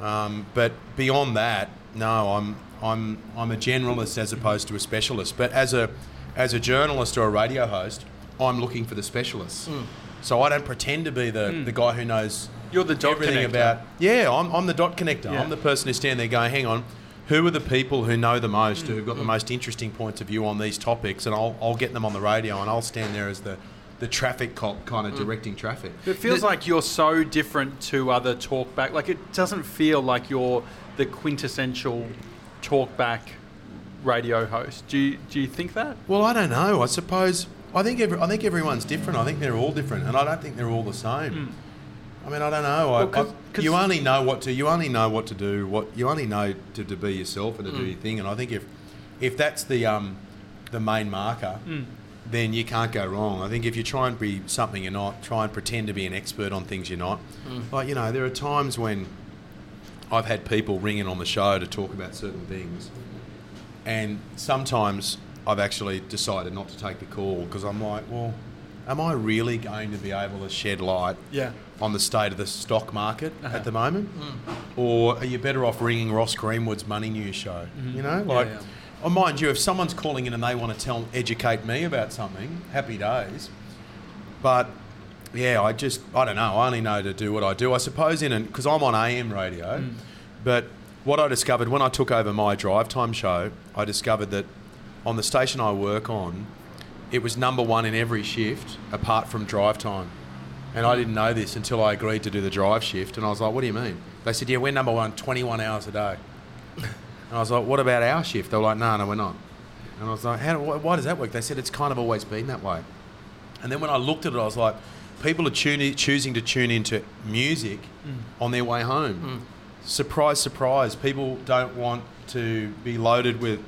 Um, but beyond that, no, I'm I'm I'm a generalist as opposed to a specialist. But as a as a journalist or a radio host, I'm looking for the specialists. Mm. So I don't pretend to be the, mm. the guy who knows You're the dot everything connector. About. Yeah, I'm I'm the dot connector. Yeah. I'm the person who's standing there going, hang on, who are the people who know the most, mm. who've got mm. the most interesting points of view on these topics, and I'll I'll get them on the radio and I'll stand there as the the traffic cop kind of mm. directing traffic. It feels the, like you're so different to other talkback. Like it doesn't feel like you're the quintessential talkback radio host. Do you, do you think that? Well, I don't know. I suppose I think every, I think everyone's different. I think they're all different, and I don't think they're all the same. Mm. I mean, I don't know. Well, I, cause, I, cause you only know what to you only know what to do. What you only know to, to be yourself and to mm. do your thing. And I think if if that's the um the main marker, mm. then you can't go wrong. I think if you try and be something you're not, try and pretend to be an expert on things you're not. Mm. Like you know, there are times when I've had people ringing on the show to talk about certain things, and sometimes I've actually decided not to take the call because I'm like, well, am I really going to be able to shed light yeah. on the state of the stock market uh-huh. at the moment? Mm. Or are you better off ringing Ross Greenwood's Money News show? Mm-hmm. You know, like, yeah, yeah. Oh, mind you, if someone's calling in and they want to tell, educate me about something, happy days. But yeah, I just, I don't know, I only know to do what I do. I suppose in, because I'm on A M radio, mm. but what I discovered when I took over my drive time show, I discovered that on the station I work on, it was number one in every shift apart from drive time. And I didn't know this until I agreed to do the drive shift. And I was like, what do you mean? They said, yeah, we're number one twenty-one hours a day. And I was like, what about our shift? They were like, no, no, we're not. And I was like, how? Why does that work? They said, it's kind of always been that way. And then when I looked at it, I was like, people are tuning, choosing to tune into music mm. on their way home. Mm. Surprise, surprise. People don't want to be loaded with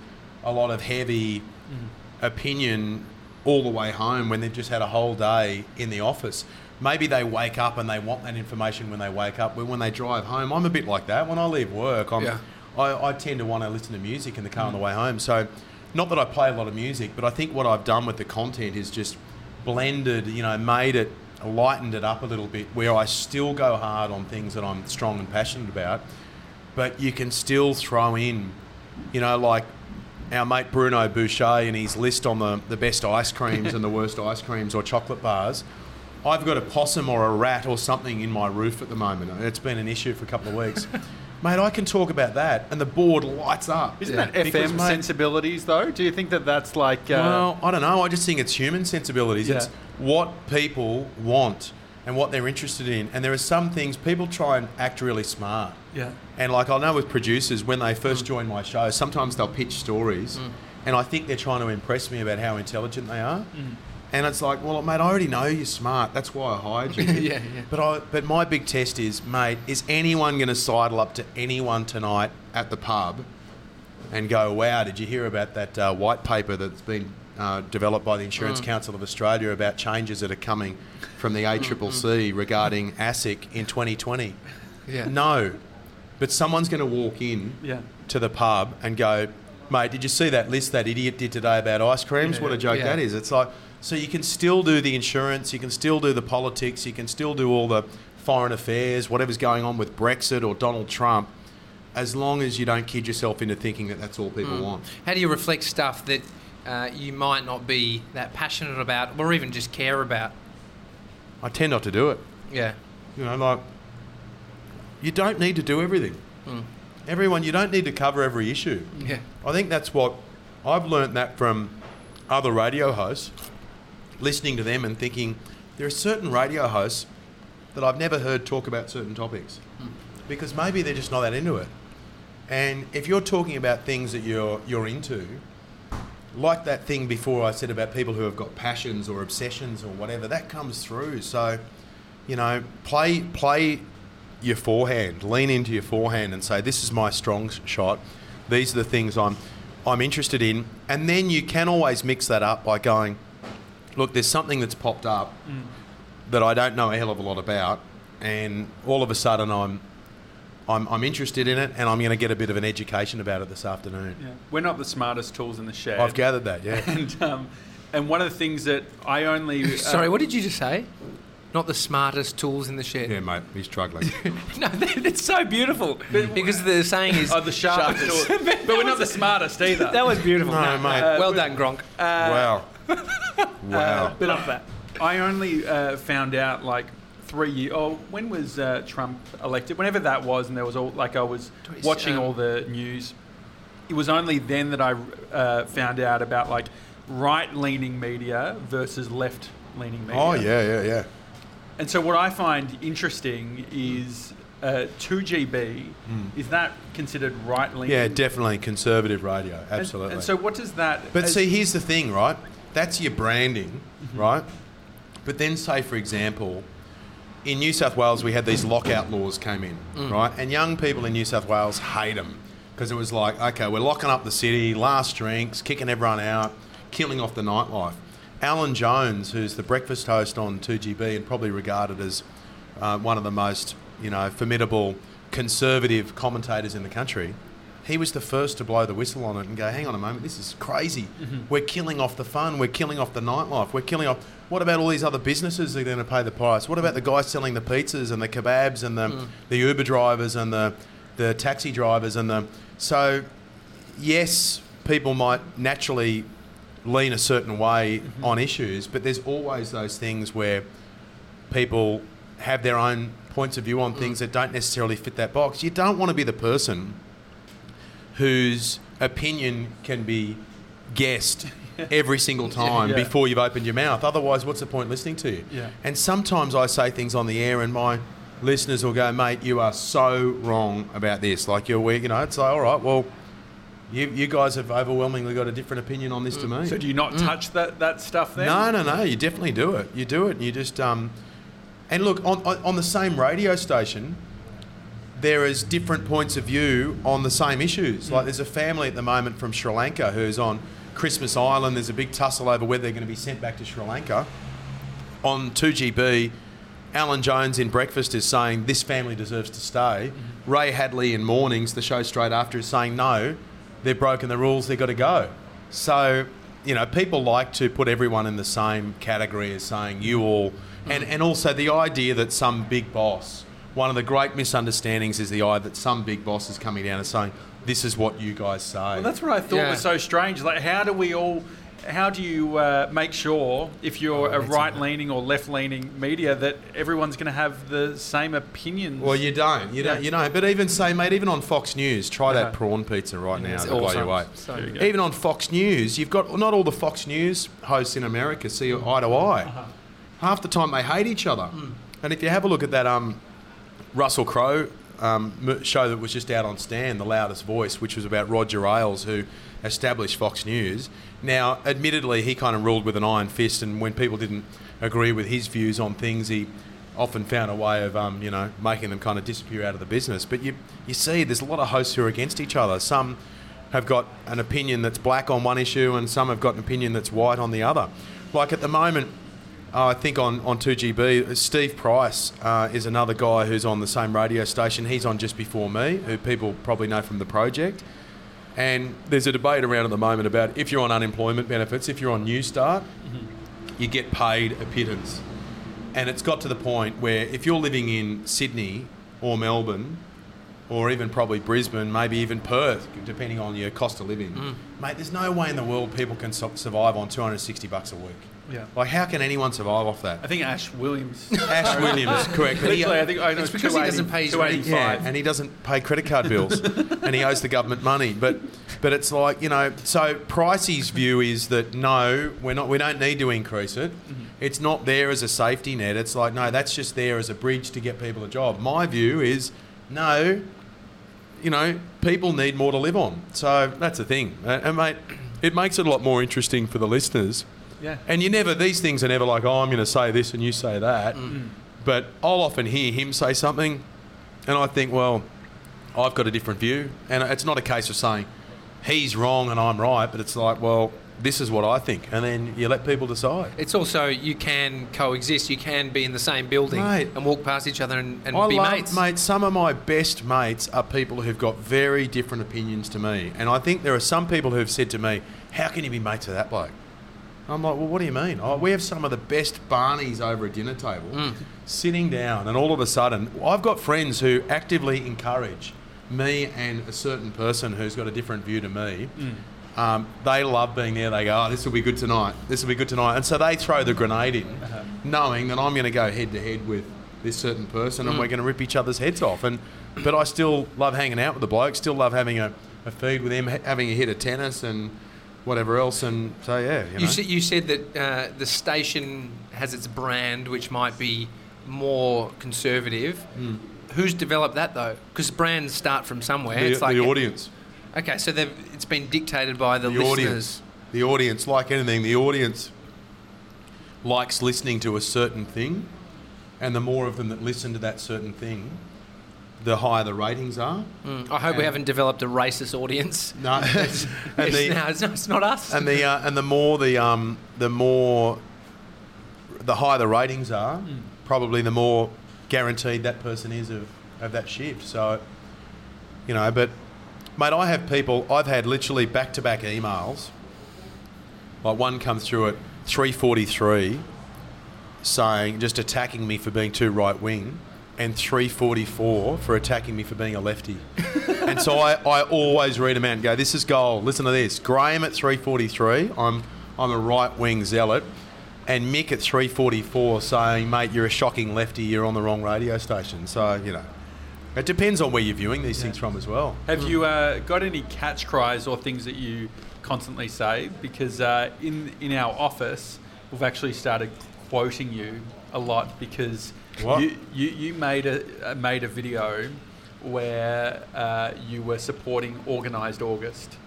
a lot of heavy mm. opinion all the way home when they've just had a whole day in the office. Maybe they wake up and they want that information when they wake up, but when they drive home, I'm a bit like that. When I leave work, I'm, yeah. I, I tend to want to listen to music in the car mm. on the way home. So not that I play a lot of music, but I think what I've done with the content is just blended, you know, made it, lightened it up a little bit where I still go hard on things that I'm strong and passionate about, but you can still throw in, you know, like our mate Bruno Boucher and his list on the, the best ice creams and the worst ice creams or chocolate bars. I've got a possum or a rat or something in my roof at the moment. It's been an issue for a couple of weeks. Mate, I can talk about that, and the board lights up. Isn't yeah. that F M because, mate, sensibilities, though? Do you think that that's like... Uh... Well, I don't know. I just think it's human sensibilities. Yeah. It's what people want and what they're interested in. And there are some things... People try and act really smart. Yeah. And, like, I know with producers, when they first mm. join my show, sometimes they'll pitch stories, mm. and I think they're trying to impress me about how intelligent they are. Mm. And it's like, well, mate, I already know you're smart. That's why I hired you. yeah, yeah. But I, but my big test is, mate, is anyone going to sidle up to anyone tonight at the pub and go, wow, did you hear about that uh, white paper that's been uh, developed by the Insurance mm. Council of Australia about changes that are coming from the A C C C regarding ASIC in twenty twenty? Yeah. No. But someone's going to walk in yeah. to the pub and go, mate, did you see that list that idiot did today about ice creams? Yeah, what a joke yeah. that is. It's like... So you can still do the insurance, you can still do the politics, you can still do all the foreign affairs, whatever's going on with Brexit or Donald Trump, as long as you don't kid yourself into thinking that that's all people mm. want. How do you reflect stuff that uh, you might not be that passionate about or even just care about? I tend not to do it. Yeah. You know, like, you don't need to do everything. Mm. Everyone, you don't need to cover every issue. Yeah. I think that's what... I've learnt that from other radio hosts, listening to them and thinking, there are certain radio hosts that I've never heard talk about certain topics mm. because maybe they're just not that into it. And if you're talking about things that you're you're into, like that thing before I said about people who have got passions or obsessions or whatever, that comes through. So, you know, play play your forehand, lean into your forehand and say, this is my strong shot. These are the things I'm I'm interested in. And then you can always mix that up by going, look, there's something that's popped up mm. that I don't know a hell of a lot about, and all of a sudden I'm I'm, I'm interested in it, and I'm going to get a bit of an education about it this afternoon. Yeah. We're not the smartest tools in the shed. I've gathered that, yeah. And um, and one of the things that I only... Uh, Sorry, what did you just say? Not the smartest tools in the shed. Yeah, mate, he's struggling. No, that, that's so beautiful. But, because the saying is... Oh, the sharpest tools. But, but we're not the smartest either. That was beautiful. No, no mate. Uh, well done, Gronk. Uh, wow. Wow. Uh, but I, I only uh, found out like three years... Oh, when was uh, Trump elected? Whenever that was, and there was all... Like, I was watching all the news. It was only then that I uh, found out about like right-leaning media versus left-leaning media. Oh, yeah, yeah, yeah. And so what I find interesting is uh, two G B, mm. is that considered right-leaning? Yeah, definitely. Conservative radio, absolutely. And, and so what does that... But as... see, here's the thing, right? That's your branding, mm-hmm. right? But then say, for example, in New South Wales, we had these lockout laws came in, mm. right? And young people in New South Wales hate them because it was like, okay, we're locking up the city, last drinks, kicking everyone out, killing off the nightlife. Alan Jones, who's the breakfast host on two G B and probably regarded as uh, one of the most, you know, formidable conservative commentators in the country, he was the first to blow the whistle on it and go, hang on a moment, this is crazy. Mm-hmm. We're killing off the fun. We're killing off the nightlife. We're killing off... What about all these other businesses that are going to pay the price? What about the guys selling the pizzas and the kebabs and the, mm. the Uber drivers and the, the taxi drivers and the... So, yes, people might naturally... lean a certain way mm-hmm. on issues, but there's always those things where people have their own points of view on things mm. that don't necessarily fit that box. You don't want to be the person whose opinion can be guessed every single time yeah, yeah. before you've opened your mouth. Otherwise, what's the point listening to you? Yeah. And sometimes I say things on the air and my listeners will go, mate, you are so wrong about this. Like, you're weak, you know, it's like, all right, well... You, you guys have overwhelmingly got a different opinion on this mm. to me. So do you not mm. touch that, that stuff then? No, no, no. You definitely do it. You do it and you just... Um, and look, on, on, on the same radio station, there is different points of view on the same issues. Mm. Like there's a family at the moment from Sri Lanka who's on Christmas Island. There's a big tussle over whether they're going to be sent back to Sri Lanka. On two G B, Alan Jones in Breakfast is saying, this family deserves to stay. Mm. Ray Hadley in Mornings, the show straight after, is saying, no... they've broken the rules, they've got to go. So, you know, people like to put everyone in the same category as saying you all. Mm. And, and also the idea that some big boss, one of the great misunderstandings is the idea that some big boss is coming down and saying, this is what you guys say. Well, that's what I thought yeah. was so strange. Like, how do we all, how do you uh, make sure if you're oh, a right-leaning or left-leaning media that everyone's going to have the same opinions? Well, you don't. You yeah. don't. You know. But even say, mate, even on Fox News, try yeah. that prawn pizza right yeah, now. That awesome. Blow your way. Even on Fox News, you've got not all the Fox News hosts in America see mm. eye to eye. Uh-huh. Half the time they hate each other. Mm. And if you have a look at that um, Russell Crowe um, show that was just out on Stan, The Loudest Voice, which was about Roger Ailes, who established Fox News. Now, admittedly, he kind of ruled with an iron fist, and when people didn't agree with his views on things, he often found a way of, um, you know, making them kind of disappear out of the business. But you you see, there's a lot of hosts who are against each other. Some have got an opinion that's black on one issue, and some have got an opinion that's white on the other. Like at the moment, uh, I think on, on two G B, Steve Price uh, is another guy who's on the same radio station. He's on just before me, who people probably know from The Project. And there's a debate around at the moment about if you're on unemployment benefits, if you're on Newstart, mm-hmm. you get paid a pittance. And it's got to the point where if you're living in Sydney or Melbourne or even probably Brisbane, maybe even Perth, depending on your cost of living. Mm. Mate, there's no way in the world people can su- survive on two hundred sixty bucks a week. Yeah. Like, how can anyone survive off that? I think Ash Williams. Ash Williams, correct. He, I think, I know, it's because he doesn't pay his rent. Yeah, and he doesn't pay credit card bills and he owes the government money. But but it's like, you know, so Pricey's view is that, no, we're not, we don't need to increase it. Mm-hmm. It's not there as a safety net. It's like, no, that's just there as a bridge to get people a job. My view is, no, you know, people need more to live on. So that's the thing. And, and mate, it makes it a lot more interesting for the listeners. Yeah. And you never, these things are never like, oh, I'm going to say this and you say that. Mm. But I'll often hear him say something and I think, well, I've got a different view. And it's not a case of saying he's wrong and I'm right, but it's like, well, this is what I think. And then you let people decide. It's also, you can coexist. You can be in the same building, mate, and walk past each other and, and I be love, mates. Mate, some of my best mates are people who've got very different opinions to me. And I think there are some people who've said to me, how can you be mates with that bloke? I'm like, well, what do you mean? Oh, we have some of the best Barneys over a dinner table, mm. sitting down, and all of a sudden, I've got friends who actively encourage me and a certain person who's got a different view to me. Mm. Um, they love being there. They go, oh, this will be good tonight. This will be good tonight. And so they throw the grenade in, uh-huh. knowing that I'm going to go head-to-head with this certain person, mm. and we're going to rip each other's heads off. And But I still love hanging out with the bloke, still love having a, a feed with him, having a hit of tennis, and whatever else, and so yeah. You, know. you, said, you said that uh, the station has its brand, which might be more conservative. Mm. Who's developed that though? Because brands start from somewhere. The, it's like the audience. It, okay, so it's been dictated by the, the listeners. Audience. The audience, like anything, the audience likes listening to a certain thing, and the more of them that listen to that certain thing, the higher the ratings are. Mm. I hope and we haven't developed a racist audience. No, it's, and the, no, it's, not, it's not us. And the uh, and the more the um the more the higher the ratings are, mm. probably the more guaranteed that person is of, of that shift. So, you know, but mate, I have people. I've had literally back to back emails. Like one comes through at three forty-three, saying just attacking me for being too right wing. And three forty-four for attacking me for being a lefty. And so I, I always read them out and go, this is gold. Listen to this. Graham at three forty-three, I'm I'm a right-wing zealot. And Mick at three forty-four saying, mate, you're a shocking lefty. You're on the wrong radio station. So, you know, it depends on where you're viewing these yeah. things from as well. Have you uh, got any catch cries or things that you constantly say? Because uh, in, in our office, we've actually started quoting you a lot because... What? You, you you made a made a video where uh, you were supporting Organised August.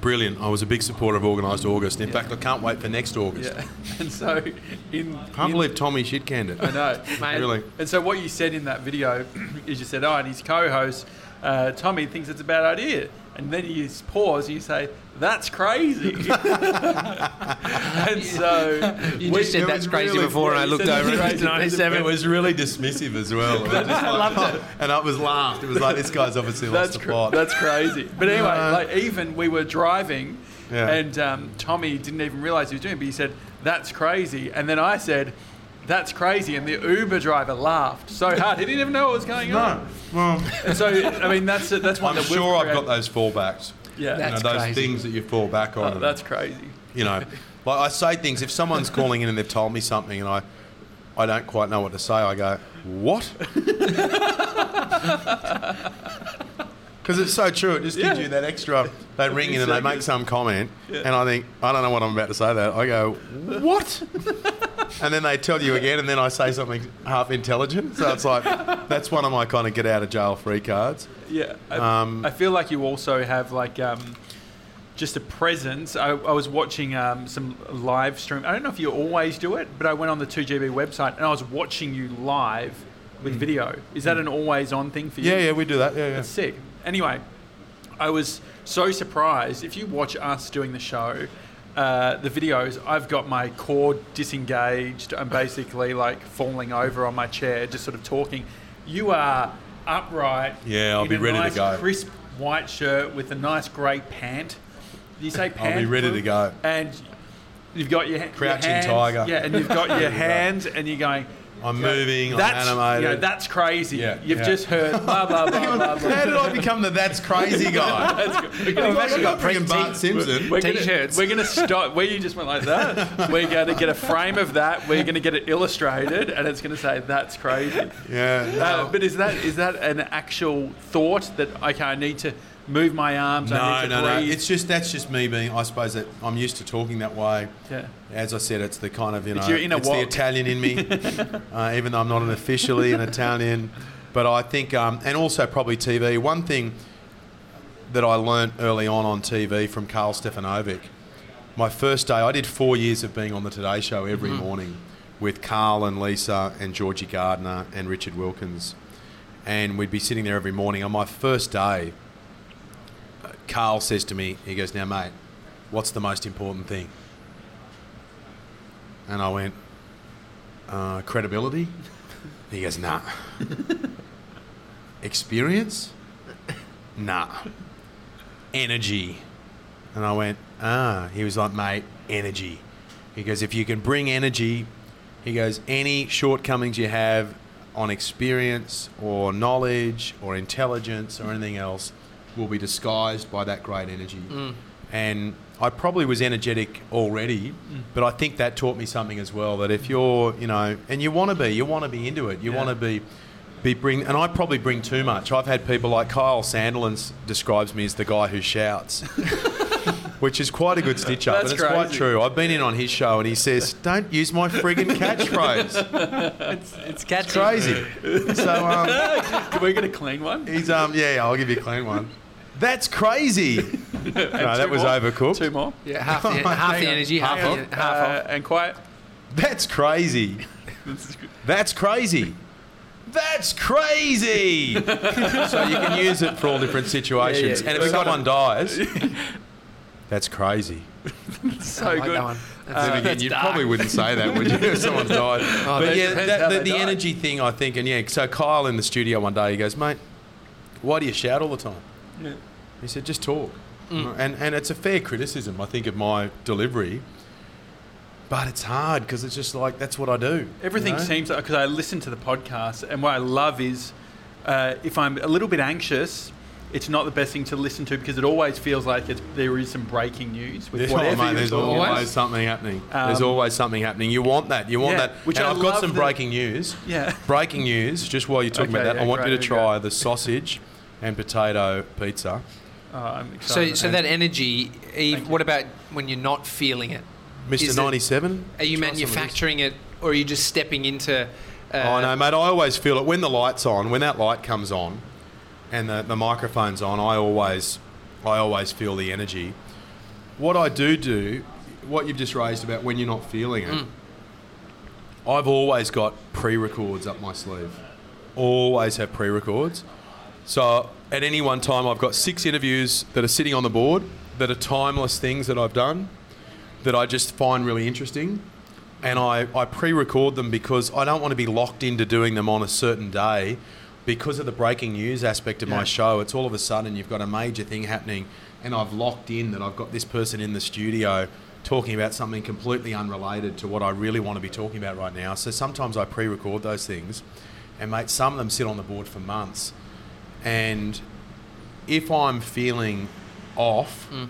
Brilliant! I was a big supporter of Organised August. In yeah. fact, I can't wait for next August. Yeah. And so, in I can't in, believe Tommy shit canned it. I know, mate. Really. And so, what you said in that video is you said, "Oh, and his co-host uh, Tommy thinks it's a bad idea." And then you pause and you say, that's crazy. And so... You just said that's crazy really before and I looked over at nineteen ninety-seven. It was really dismissive as well. I, I loved like, it. And I was laughed. It was like, this guy's obviously lost the cra- plot. That's crazy. But anyway, no. like even we were driving yeah. and um, Tommy didn't even realise he was doing it, but he said, that's crazy. And then I said... that's crazy, and the Uber driver laughed so hard he didn't even know what was going no. on. Well, and so I mean that's a, that's one. I'm that sure I've got those fallbacks. Yeah, that's you know, those crazy. Things that you fall back on. Oh, that's and, crazy. You know, like I say things if someone's calling in and they've told me something and I, I don't quite know what to say. I go, what? Because it's so true. It just yeah. gives you that extra. They ring in and they make some comment, yeah. and I think I don't know what I'm about to say. That I go, what? And then they tell you again, and then I say something half intelligent. So it's like, that's one of my kind of get out of jail free cards. Yeah. I, um, I feel like you also have like um, just a presence. I, I was watching um, some live stream. I don't know if you always do it, but I went on the two G B website and I was watching you live with mm. video. Is that mm. an always on thing for you? Yeah, yeah, we do that. Yeah, yeah. That's sick. Anyway, I was so surprised. If you watch us doing the show... Uh, the videos, I've got my cord disengaged. I'm basically like falling over on my chair, just sort of talking. You are upright. Yeah, I'll be ready nice to go. Crisp white shirt with a nice grey pant. Did you say pant? I'll be ready to go. And you've got your crouching your hands, tiger. Yeah, and you've got your hands, and you're going. I'm moving, that's, I'm animated. You know, that's crazy. Yeah, You've yeah. just heard blah, blah, blah, blah, blah, blah. How did I become the that's crazy guy? That's good. We've actually got freaking Bart Simpson we're, we're T-shirts. Gonna, we're going to stop where you just went like that. We're going to get a frame of that. We're going to get it illustrated and it's going to say, that's crazy. Yeah. No. Uh, but is that is that an actual thought that, okay, I need to move my arms, no, I need to no, breathe? No, no, it's just, that's just me being, I suppose that I'm used to talking that way. Yeah. As I said, it's the kind of, you know, it's walk. the Italian in me, uh, even though I'm not an officially an Italian. But I think, um, and also probably T V. One thing that I learnt early on on T V from Carl Stefanovic, my first day, I did four years of being on the Today Show every mm-hmm. morning with Carl and Lisa and Georgie Gardner and Richard Wilkins. And we'd be sitting there every morning. On my first day, Carl says to me, he goes, now, mate, what's the most important thing? And I went, uh, credibility? He goes, nah. Experience? Nah. Energy. And I went, ah. He was like, mate, energy. He goes, if you can bring energy, he goes, any shortcomings you have on experience or knowledge or intelligence or anything else will be disguised by that great energy. Mm. And I probably was energetic already, mm. but I think that taught me something as well, that if you're, you know, and you want to be, you want to be into it, you yeah. want to be, be bring, and I probably bring too much. I've had people like Kyle Sandilands describes me as the guy who shouts, which is quite a good stitch-up, and it's crazy. Quite true. I've been in on his show, and he says, don't use my friggin' catchphrase. It's, it's catchy. It's crazy. So, um... Can we get a clean one? He's, um, yeah, yeah, I'll give you a clean one. That's crazy. No, that was more. Overcooked. Two more. Yeah, half the, oh, half the energy, half, half, off. half uh, off. And quiet. That's crazy. That's crazy. That's crazy. So you can use it for all different situations. Yeah, yeah, yeah. And if someone dies, that's crazy. That's so I like good. That one. That's, uh, again, you dark. Probably wouldn't say that, would you, if someone died? Oh, but yeah, that, the, the energy thing, I think, and yeah, so Kyle in the studio one day, he goes, mate, why do you shout all the time? Yeah. He said, just talk. Mm. And and it's a fair criticism, I think, of my delivery. But it's hard because it's just like, that's what I do. Everything you know? Seems like, because I listen to the podcast, and what I love is uh, if I'm a little bit anxious, it's not the best thing to listen to because it always feels like it's, there is some breaking news. With there's whatever mate, there's always, always something happening. Um, there's always something happening. You want that. You want yeah, that. Which and I I've got some the, breaking news. Yeah. Breaking news, just while you're talking okay, about that, yeah, I want great, you to try the sausage and potato pizza. Oh, I'm excited. So, so that energy, Eve, what about when you're not feeling it? Mister ninety-seven? Are you manufacturing it or are you just stepping into... Uh, oh, no, mate, I always feel it. When the light's on, when that light comes on and the, the microphone's on, I always I always feel the energy. What I do do, what you've just raised about when you're not feeling it, mm. I've always got pre-records up my sleeve. Always have pre-records. So at any one time, I've got six interviews that are sitting on the board that are timeless things that I've done that I just find really interesting. And I, I pre-record them because I don't want to be locked into doing them on a certain day because of the breaking news aspect of yeah. my show. It's all of a sudden you've got a major thing happening and I've locked in that I've got this person in the studio talking about something completely unrelated to what I really want to be talking about right now. So sometimes I pre-record those things. And, mate, some of them sit on the board for months. And if I'm feeling off, mm.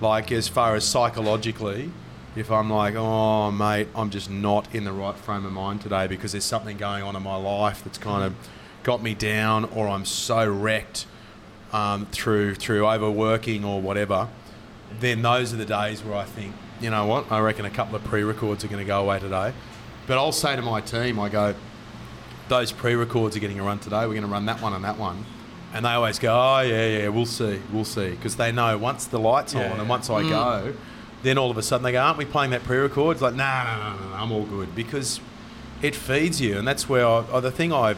like as far as psychologically, if I'm like, oh, mate, I'm just not in the right frame of mind today because there's something going on in my life that's kind of got me down or I'm so wrecked um, through through overworking or whatever, then those are the days where I think, you know what, I reckon a couple of pre-records are going to go away today. But I'll say to my team, I go, those pre-records are getting a run today. We're going to run that one and that one. And they always go, oh, yeah, yeah, we'll see, we'll see. Because they know once the light's yeah. on and once I mm. go, then all of a sudden they go, aren't we playing that pre-record? It's like, no, no, no, no, I'm all good. Because it feeds you. And that's where I, the thing I,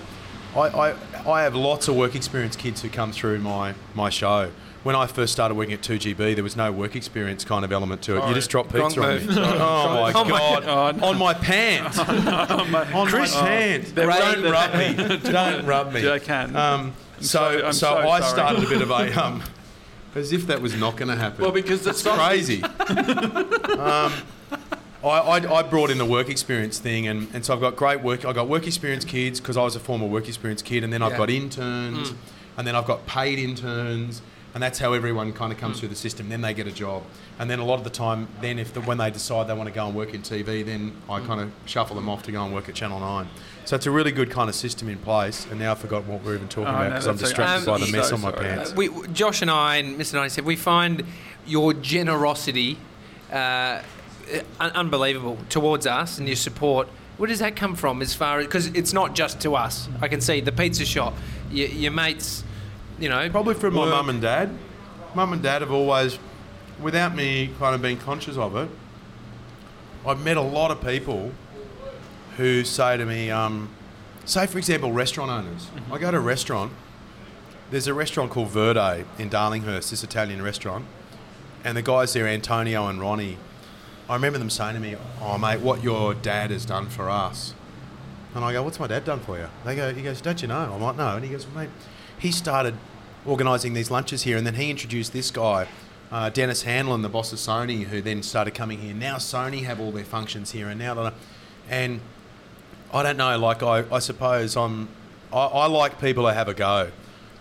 I, I, I have lots of work experience kids who come through my, my show. When I first started working at two G B, there was no work experience kind of element to it. Right. You just drop pizza on me. Oh, my oh God. My, oh, no. On my pants. Oh, no, on my, on Chris' pants. Oh. Don't rub me. Don't rub me. I can. Um, So, so, so I sorry. started a bit of a um, as if that was not going to happen. Well, because that's crazy. um, I, I, I brought in the work experience thing, and, and so I've got great work. I got work experience kids because I was a former work experience kid, and then I've yeah. got interns, mm. and then I've got paid interns, and that's how everyone kind of comes mm. through the system. Then they get a job, and then a lot of the time, then if the, when they decide they want to go and work in T V, then I mm. kind of shuffle them off to go and work at Channel Nine. So it's a really good kind of system in place. And now I've forgotten what we were even talking oh, about because no, I'm distracted um, by the mess so on my sorry. pants. Uh, we, Josh and I and Mister Ninety said we find your generosity. Uh, unbelievable towards us and your support. Where does that come from? As far as, because it's not just to us. I can see the pizza shop, your, your mates, you know. Probably from my mum and dad. Mum and dad have always, without me kind of being conscious of it, I've met a lot of people who say to me, um, say for example, restaurant owners. Mm-hmm. I go to a restaurant. There's a restaurant called Verde in Darlinghurst, this Italian restaurant, and the guys there, Antonio and Ronnie. I remember them saying to me, "Oh mate, what your dad has done for us," and I go, "What's my dad done for you?" They go, he goes, "Don't you know?" I'm like, "No," and he goes, "Mate, he started organising these lunches here, and then he introduced this guy, uh, Dennis Hanlon, the boss of Sony, who then started coming here. Now Sony have all their functions here, and now that, and I don't know, like I, I suppose I'm, I, I like people who have a go.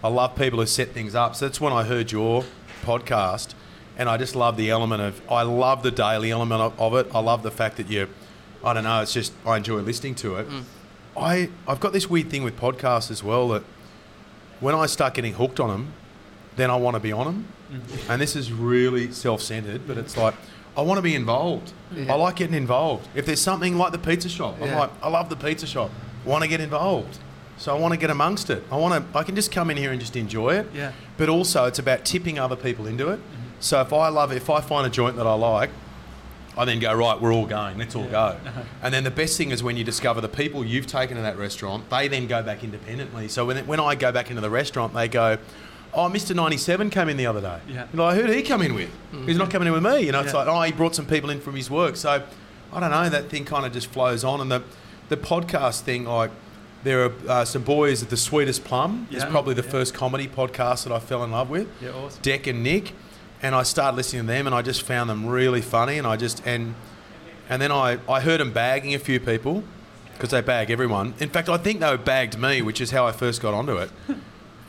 I love people who set things up. So that's when I heard your podcast. And I just love the element of, I love the daily element of, of it. I love the fact that you, I don't know, it's just, I enjoy listening to it. Mm. I, I've got this weird thing with podcasts as well that when I start getting hooked on them, then I want to be on them. Mm. And this is really self-centered, but it's like, I want to be involved. Yeah. I like getting involved. If there's something like the pizza shop, I'm yeah. like, I love the pizza shop. I want to get involved. So I want to get amongst it. I want to, I can just come in here and just enjoy it. Yeah. But also it's about tipping other people into it. Mm-hmm. So if I love, if I find a joint that I like, I then go, right, we're all going, let's all yeah. go. And then the best thing is when you discover the people you've taken to that restaurant, they then go back independently. So when it, when I go back into the restaurant, they go, oh, Mister ninety-seven came in the other day. Yeah. Like, who did he come in with? Mm-hmm. He's not coming in with me. You know, it's yeah. like, oh, he brought some people in from his work. So I don't know, that thing kind of just flows on. And the, the podcast thing, like, there are uh, some boys at The Sweetest Plum. Yeah. It's probably the yeah. first comedy podcast that I fell in love with. Yeah, awesome. Deck and Nick. And I started listening to them, and I just found them really funny. And I just and and then I, I heard them bagging a few people because they bag everyone. In fact, I think they bagged me, which is how I first got onto it.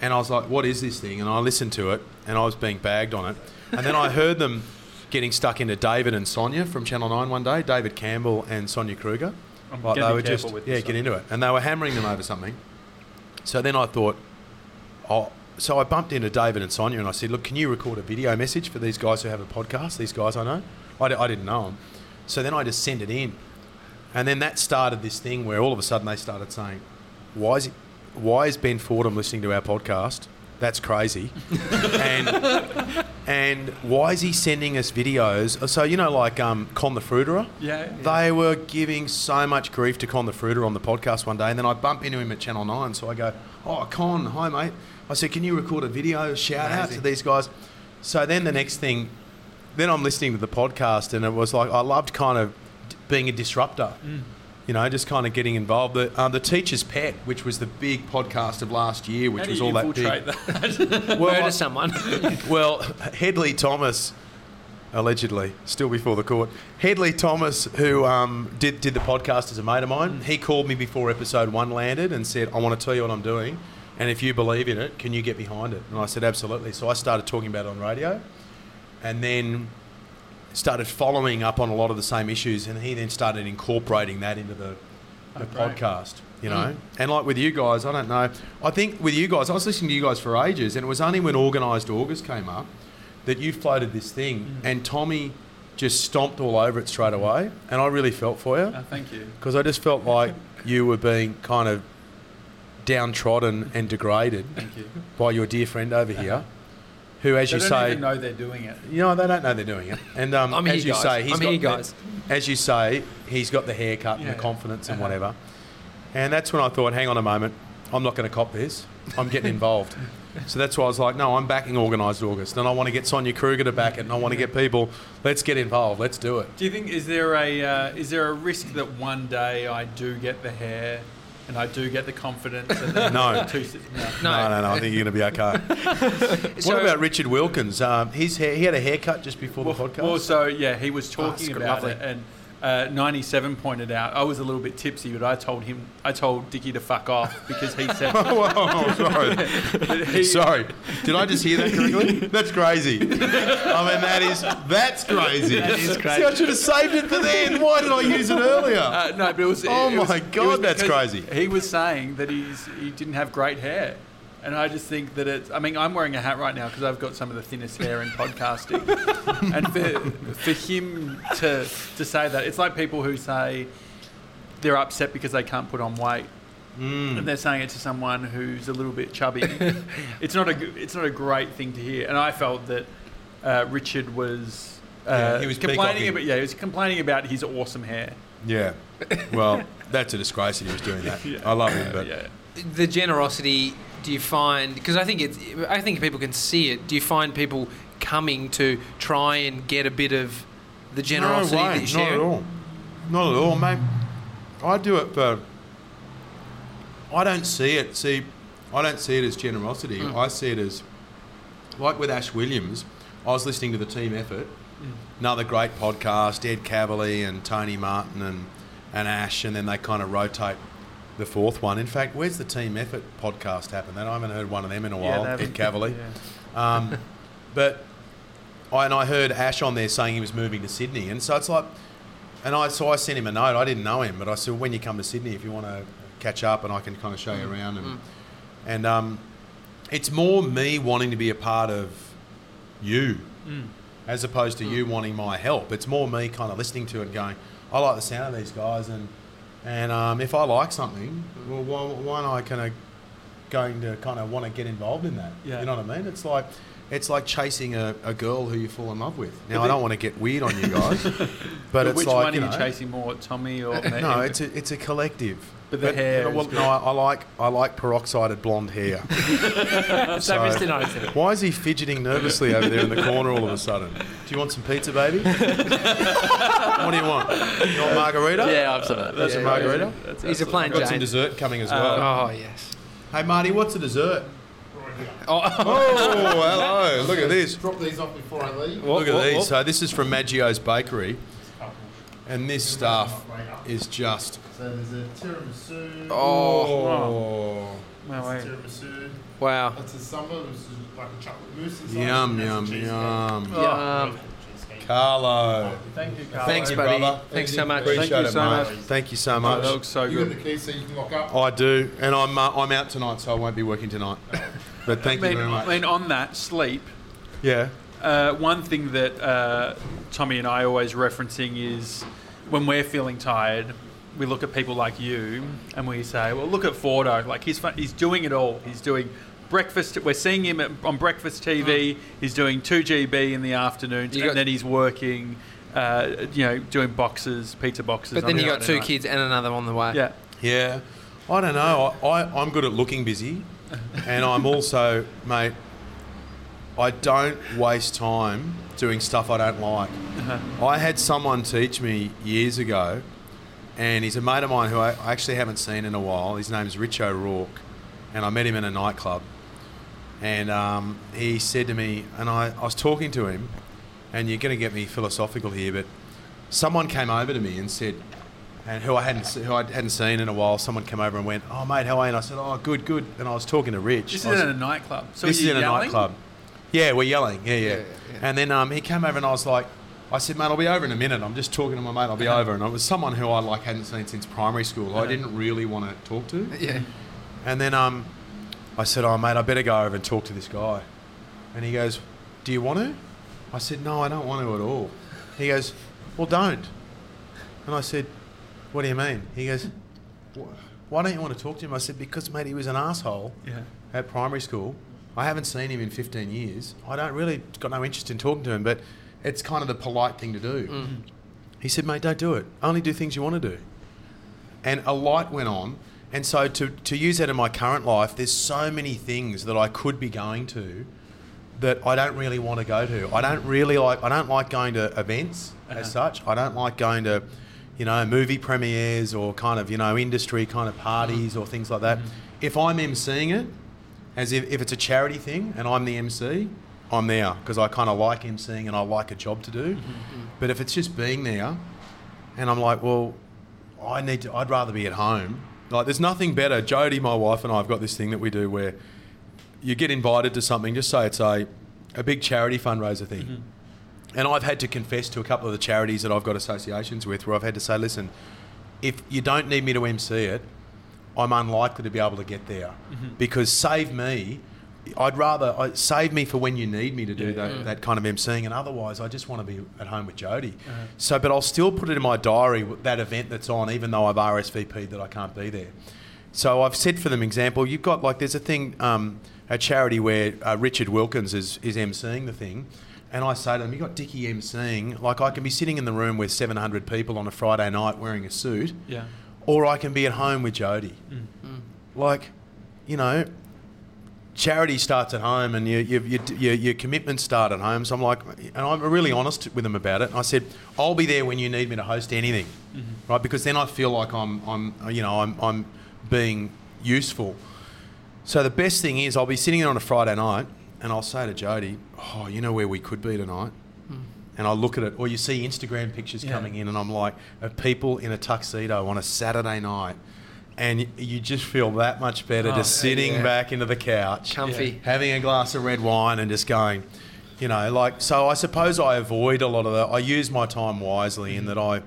And I was like, "What is this thing?" And I listened to it, and I was being bagged on it. And then I heard them getting stuck into David and Sonia from Channel Nine one day, David Campbell and Sonia Kruger. I'm like they were just with yeah get something. into it, and they were hammering them over something. So then I thought, oh. So I bumped into David and Sonia and I said, look, can you record a video message for these guys who have a podcast? These guys I know. I, d- I didn't know them. So then I just sent it in. And then that started this thing where all of a sudden they started saying, why is, it, why is Ben Fordham listening to our podcast? That's crazy. and and why is he sending us videos? So, you know, like um, Con the Fruiterer? Yeah, yeah. They were giving so much grief to Con the Fruiterer on the podcast one day. And then I bump into him at Channel nine. So I go, oh, Con, hi, mate. I said, can you record a video, shout Amazing. out to these guys? So then the next thing, then I'm listening to the podcast and it was like, I loved kind of being a disruptor, mm. you know, just kind of getting involved. The, uh, the Teacher's Pet, which was the big podcast of last year, which How was all that big. How do you infiltrate that? well, Murder I, someone. well, Hedley Thomas, allegedly, still before the court. Hedley Thomas, who um, did, did the podcast as a mate of mine, mm. he called me before episode one landed and said, I want to tell you what I'm doing. And if you believe in it, can you get behind it? And I said, absolutely. So I started talking about it on radio and then started following up on a lot of the same issues. And he then started incorporating that into the, the podcast, you know. Mm. And like with you guys, I don't know. I think with you guys, I was listening to you guys for ages. And it was only when Organised August came up that you floated this thing. Mm. And Tommy just stomped all over it straight away. And I really felt for you. Uh, thank you. Because I just felt like you were being kind of downtrodden and degraded Thank you. by your dear friend over here, uh-huh. who, as they you don't say, even know they're doing it. You know, they don't know they're doing it. And um, I'm as here, you guys. say, he's I'm got here, guys. The, as you say, he's got the haircut yeah. and the confidence uh-huh. and whatever. And that's when I thought, hang on a moment, I'm not going to cop this. I'm getting involved. So that's why I was like, no, I'm backing Organised August, and I want to get Sonia Kruger to back it, and I want to get people. Let's get involved. Let's do it. Do you think is there a uh, is there a risk that one day I do get the hair? And I do get the confidence. And the no. Two, no. No, no, no. I think you're going to be okay. What so, about Richard Wilkins? Um, his hair, he had a haircut just before well, the podcast. Well, so, yeah, he was talking oh, about lovely. it. And Uh, ninety-seven pointed out. I was a little bit tipsy, but I told him, I told Dickie to fuck off because he said. oh, oh, sorry. he, sorry. Did I just hear that correctly? That's crazy. I mean, that is that's crazy. That is crazy. See, I should have saved it for then. Why did I use it earlier? Uh, no, but it was. Oh it, it my was, god, that's crazy. He was saying that he's he didn't have great hair. And I just think that it's... I mean, I'm wearing a hat right now because I've got some of the thinnest hair in podcasting. And for for him to to say that, it's like people who say they're upset because they can't put on weight. Mm. And they're saying it to someone who's a little bit chubby. It's not a, it's not a great thing to hear. And I felt that uh, Richard was... Uh, yeah, he was complaining about, yeah, he was complaining about his awesome hair. Yeah. Well, that's a disgrace that he was doing that. Yeah. I love him, but... Yeah. The generosity... Do you find, because I think it's, I think people can see it, do you find people coming to try and get a bit of the generosity no way, that you share? Not at all. Not at all, mate. I do it for, I don't see it, see, I don't see it as generosity. Mm. I see it as, like with Ash Williams, I was listening to the team effort, mm. another great podcast, Ed Cavalier and Tony Martin and, and Ash, and then they kind of rotate. The fourth one. In fact, where's the Team Effort podcast happen? That I haven't heard one of them in a while, yeah, Ed Cavalier. Yeah. Um, but, I, and I heard Ash on there saying he was moving to Sydney. And so it's like, and I so I sent him a note. I didn't know him, but I said, when you come to Sydney, if you want to catch up and I can kind of show you around. And mm. and um, it's more me wanting to be a part of you mm. as opposed to mm. you wanting my help. It's more me kind of listening to it and going, I like the sound of these guys and... And um, if I like something, well, why, why am I kind of going to kind of want to get involved in that? Yeah. You know what I mean? It's like it's like chasing a, a girl who you fall in love with. Now, but I don't want to get weird on you guys, but, but it's which like... Which one you are know, you chasing more, Tommy or... Uh, no, it's a, it's a collective. But the but, hair... But, well, no, I, I like I like peroxided blonde hair. So, Mister Nightingale. Why is he fidgeting nervously over there in the corner all of a sudden? Do you want some pizza, baby? What do you want? You want margarita? Yeah, absolutely. That's yeah, a margarita? Yeah, that's he's a plain Jane. Got some dessert coming as well. Um, oh, yes. Hey, Marty, what's a dessert? Oh, hello. Look at this. Drop these off before I leave. Look at these. So this is from Maggio's Bakery. And this stuff is just... So there's a tiramisu. Oh. Wow. That's a tiramisu. Wow. That's a samba, which is like a chocolate mousse inside. Yum, yum, yum. Yum. Carlo. Thank you, Carlo. Thanks, buddy. Brother. Thanks so much. Appreciate Thank you so much. much. Thank you so much. That looks so you good. You got the key so you can lock up? I do. And I'm uh, I'm out tonight, so I won't be working tonight. But thank I mean, you very much. I mean, on that, sleep. Yeah. Uh, one thing that uh, Tommy and I always referencing is when we're feeling tired, we look at people like you and we say, well, look at Fordo. Like, he's fun- he's doing it all. He's doing breakfast. We're seeing him at, on breakfast T V. Oh. He's doing two G B in the afternoons and got- then he's working, uh, you know, doing boxes, pizza boxes. But then you got two kids and another on the way. Yeah. Yeah. I don't know. I, I, I'm good at looking busy and I'm also, mate... I don't waste time doing stuff I don't like. Uh-huh. I had someone teach me years ago, and he's a mate of mine who I actually haven't seen in a while. His name's Rich O'Rourke, and I met him in a nightclub. And um, he said to me, and I, I was talking to him, and you're going to get me philosophical here, but someone came over to me and said, and who I hadn't who I hadn't seen in a while, someone came over and went, oh, mate, how are you? And I said, oh, good, good. And I was talking to Rich. This is in a nightclub. So this is in a nightclub. Yeah, we're yelling. Yeah, yeah. yeah, yeah. And then um, he came over and I was like, I said, mate, I'll be over in a minute. I'm just talking to my mate. I'll be over. And it was someone who I like hadn't seen since primary school. I didn't really want to talk to. Yeah. And then um, I said, oh, mate, I better go over and talk to this guy. And he goes, do you want to? I said, no, I don't want to at all. He goes, well, don't. And I said, what do you mean? He goes, why don't you want to talk to him? I said, because, mate, he was an asshole yeah. at primary school. I haven't seen him in fifteen years. I don't really got no interest in talking to him, but it's kind of the polite thing to do. Mm-hmm. He said, mate, don't do it. Only do things you want to do. And a light went on. And so to, to use that in my current life, there's so many things that I could be going to that I don't really want to go to. I don't really like, I don't like going to events uh-huh. as such. I don't like going to, you know, movie premieres or kind of, you know, industry kind of parties mm-hmm. or things like that. Mm-hmm. If I'm emceeing it, as if, if it's a charity thing and I'm the M C, I'm there because I kind of like emceeing and I like a job to do. Mm-hmm. But if it's just being there And I'm like, well, I need to, I'd rather be at home. Like, there's nothing better. Jodie, my wife, and I have got this thing that we do where you get invited to something, just say it's a, a big charity fundraiser thing. Mm-hmm. And I've had to confess to a couple of the charities that I've got associations with where I've had to say, listen, if you don't need me to M C it, I'm unlikely to be able to get there. Mm-hmm. Because save me, I'd rather, I, save me for when you need me to do yeah, that, yeah. that kind of emceeing, and otherwise I just want to be at home with Jodie. Uh-huh. So, but I'll still put it in my diary, that event that's on, even though I've R S V P'd that I can't be there. So I've said for them, example, you've got like, there's a thing, um, a charity where uh, Richard Wilkins is, is emceeing the thing. And I say to them, you've got Dickie emceeing, like I can be sitting in the room with seven hundred people on a Friday night wearing a suit, yeah. or I can be at home with Jodie. Mm-hmm. Like, you know, charity starts at home and your, your, your, your commitments start at home. So I'm like, and I'm really honest with them about it. And I said, I'll be there when you need me to host anything, mm-hmm. right? Because then I feel like I'm, I'm, you know, I'm, I'm being useful. So the best thing is I'll be sitting there on a Friday night and I'll say to Jodie, oh, you know where we could be tonight? Mm. And I look at it, or you see Instagram pictures yeah. coming in, and I'm like, of people in a tuxedo on a Saturday night, and you just feel that much better oh, just sitting yeah. back into the couch. Comfy. Yeah. Having a glass of red wine and just going, you know, like, so I suppose I avoid a lot of that. I use my time wisely mm-hmm. in that I,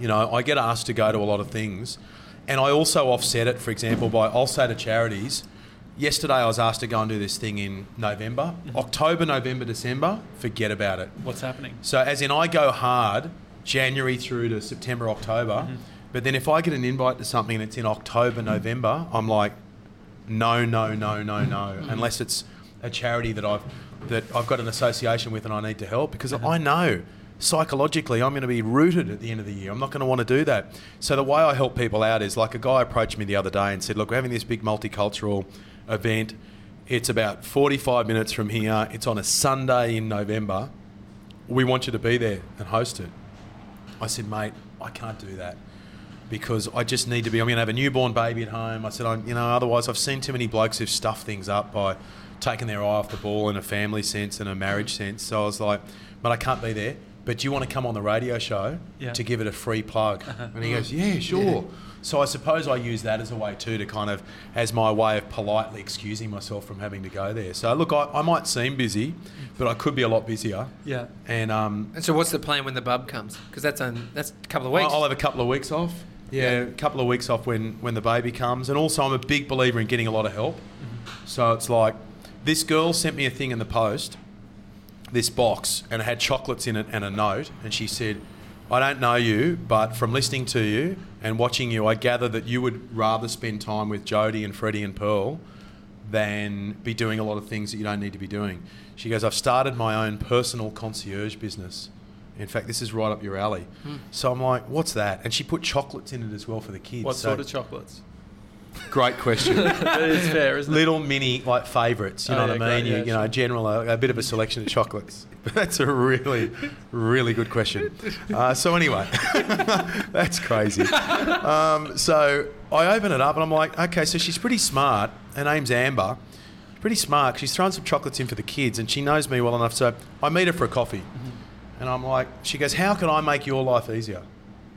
you know, I get asked to go to a lot of things, and I also offset it, for example, by I'll say to charities, yesterday I was asked to go and do this thing in November. Mm-hmm. October, November, December, forget about it. What's happening? So as in I go hard January through to September, October. Mm-hmm. But then if I get an invite to something that's in October, November, I'm like, no, no, no, no, no. Mm-hmm. Unless it's a charity that I've that I've got an association with and I need to help. Because mm-hmm. I know psychologically I'm going to be rooted at the end of the year. I'm not going to want to do that. So the way I help people out is like a guy approached me the other day and said, look, we're having this big multicultural event. It's about forty-five minutes from here. It's on a Sunday in November. We want you to be there and host it. I said, mate, I can't do that because I just need to be, I'm going to have a newborn baby at home. I said, I'm, you know, otherwise I've seen too many blokes who've stuffed things up by taking their eye off the ball in a family sense and a marriage sense. So I was like, but I can't be there. But do you want to come on the radio show yeah. to give it a free plug? Uh-huh. And he goes, yeah, sure. Yeah. So I suppose I use that as a way too to kind of, as my way of politely excusing myself from having to go there. So look, I, I might seem busy, but I could be a lot busier. Yeah. And um. And so what's the plan when the bub comes? Because that's um, that's a couple of weeks. I'll have a couple of weeks off. Yeah, yeah. a couple of weeks off when, when the baby comes. And also I'm a big believer in getting a lot of help. Mm-hmm. So it's like, this girl sent me a thing in the post, this box, and it had chocolates in it and a note, and she said, I don't know you, but from listening to you and watching you, I gather that you would rather spend time with Jodie and Freddie and Pearl than be doing a lot of things that you don't need to be doing. She goes, I've started my own personal concierge business. In fact, this is right up your alley. Hmm. So I'm like, what's that? And she put chocolates in it as well for the kids. What so sort of chocolates? Great question. That is fair, isn't it? Little mini like favourites, you know oh, yeah, what I mean? Great, yeah, you, you know, general a, a bit of a selection of chocolates. That's a really, really good question. Uh, so anyway, that's crazy. Um, so I open it up and I'm like, okay, so she's pretty smart. Her name's Amber. Pretty smart. She's thrown some chocolates in for the kids, and she knows me well enough. So I meet her for a coffee, mm-hmm. and I'm like, she goes, how can I make your life easier?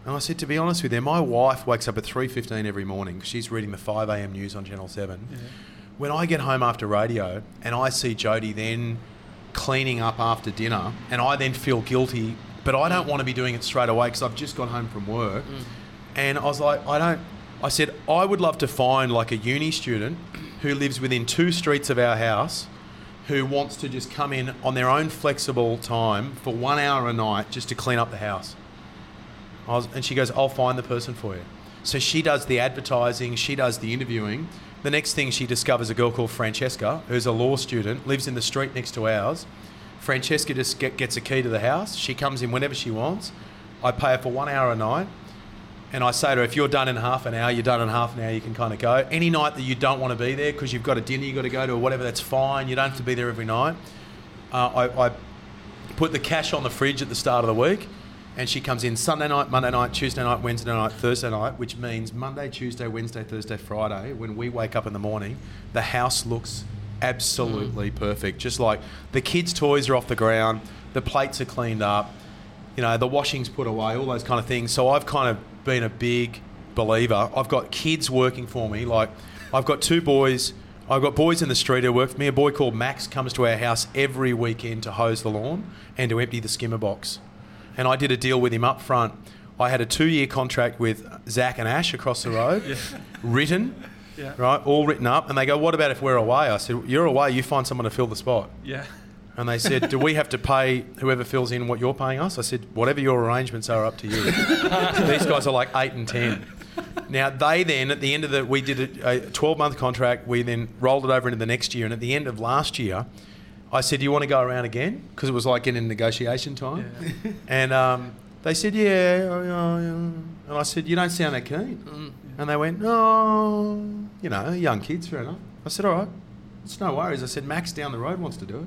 And I said, to be honest with you, my wife wakes up at three fifteen every morning. She's reading the five a.m. news on Channel seven. Yeah. When I get home after radio and I see Jodie then cleaning up after dinner, and I then feel guilty, but I don't want to be doing it straight away because I've just got home from work. Mm. And I was like, I don't... I said, I would love to find like a uni student who lives within two streets of our house who wants to just come in on their own flexible time for one hour a night just to clean up the house. I was, and she goes, I'll find the person for you. So she does the advertising, she does the interviewing. The next thing she discovers a girl called Francesca, who's a law student, lives in the street next to ours. Francesca just get, gets a key to the house. She comes in whenever she wants. I pay her for one hour a night. And I say to her, if you're done in half an hour, you're done in half an hour, you can kind of go. Any night that you don't want to be there because you've got a dinner you've got to go to or whatever, that's fine. You don't have to be there every night. Uh, I, I put the cash on the fridge at the start of the week. And she comes in Sunday night, Monday night, Tuesday night, Wednesday night, Thursday night, which means Monday, Tuesday, Wednesday, Thursday, Friday, when we wake up in the morning, the house looks absolutely mm. perfect. Just like the kids' toys are off the ground, the plates are cleaned up, you know, the washing's put away, all those kind of things. So I've kind of been a big believer. I've got kids working for me. Like, I've got two boys. I've got boys in the street who work for me. A boy called Max comes to our house every weekend to hose the lawn and to empty the skimmer box. And I did a deal with him up front. I had a two-year contract with Zach and Ash across the road, yeah. written, yeah. right, all written up. And they go, what about if we're away? I said, you're away, you find someone to fill the spot. Yeah. And they said, do we have to pay whoever fills in what you're paying us? I said, whatever your arrangements are, up to you. These guys are like eight and ten. Now, they then, at the end of the, we did a twelve-month contract. We then rolled it over into the next year. And at the end of last year, I said, do you want to go around again? Because it was like in negotiation time. Yeah. And um, they said, yeah. And I said, you don't sound that keen. And they went, oh, you know, young kids, fair enough. I said, all right, it's no worries. I said, Max down the road wants to do it.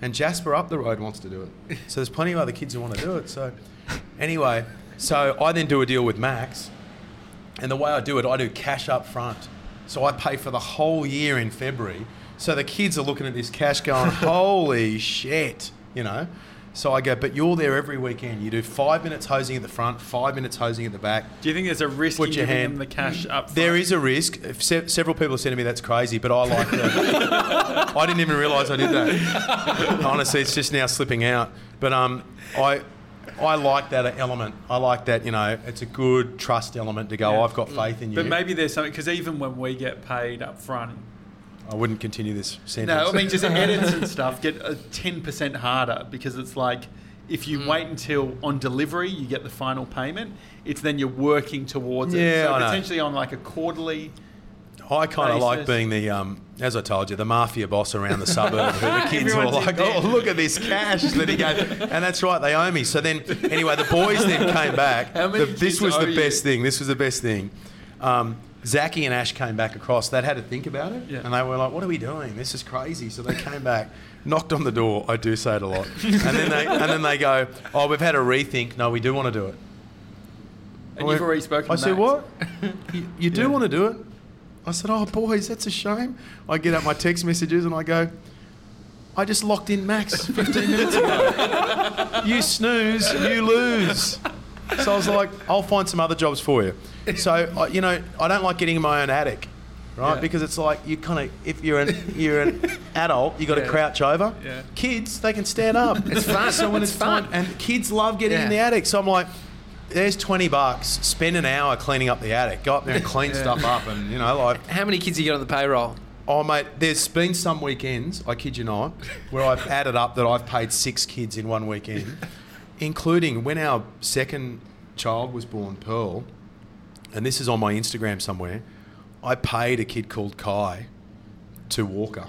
And Jasper up the road wants to do it. So there's plenty of other kids who want to do it. So anyway, so I then do a deal with Max. And the way I do it, I do cash up front. So I pay for the whole year in February. So the kids are looking at this cash going, holy shit, you know. So I go, but you're there every weekend. You do five minutes hosing at the front, five minutes hosing at the back. Do you think there's a risk in giving hand, them the cash up front? There is a risk. Se- several people have said to me, that's crazy, but I like that. I didn't even realise I did that. Honestly, it's just now slipping out. But um, I... I like that element. I like that, you know, it's a good trust element to go, yeah. I've got faith in you. But maybe there's something, because even when we get paid up front... I wouldn't continue this sentence. No, I mean, just edits and stuff get a ten percent harder, because it's like, if you mm. wait until on delivery, you get the final payment, it's then you're working towards yeah, it. So I potentially know. On like a quarterly... I kind of like being the, um, as I told you, the mafia boss around the suburb who the kids were like, oh, look at this cash that he gave. And that's right, they owe me. So then, anyway, the boys then came back. The, this was the best thing. This was the best thing. Um, Zachy and Ash came back across. They'd had to think about it. Yeah. And they were like, what are we doing? This is crazy. So they came back, knocked on the door. I do say it a lot. And then they, and then they go, oh, we've had a rethink. No, we do want to do it. And I you've already spoken to I said, what? You, you do yeah. want to do it? I said, oh, boys, that's a shame. I get out my text messages and I go, I just locked in Max fifteen minutes ago. You snooze, you lose. So I was like, I'll find some other jobs for you. So, you know, I don't like getting in my own attic, right? Yeah. Because it's like, you kind of, if you're an you're an adult, you got to yeah. crouch over. Yeah. Kids, they can stand up. It's fun. So when it's, it's fun. Time, and kids love getting yeah. in the attic. So I'm like... There's twenty bucks. Spend an hour cleaning up the attic. Go up there and clean yeah. stuff up, and you know, like. How many kids do you get on the payroll? Oh, mate, there's been some weekends, I kid you not, where I've added up that I've paid six kids in one weekend, including when our second child was born, Pearl, and this is on my Instagram somewhere. I paid a kid called Kai to Walker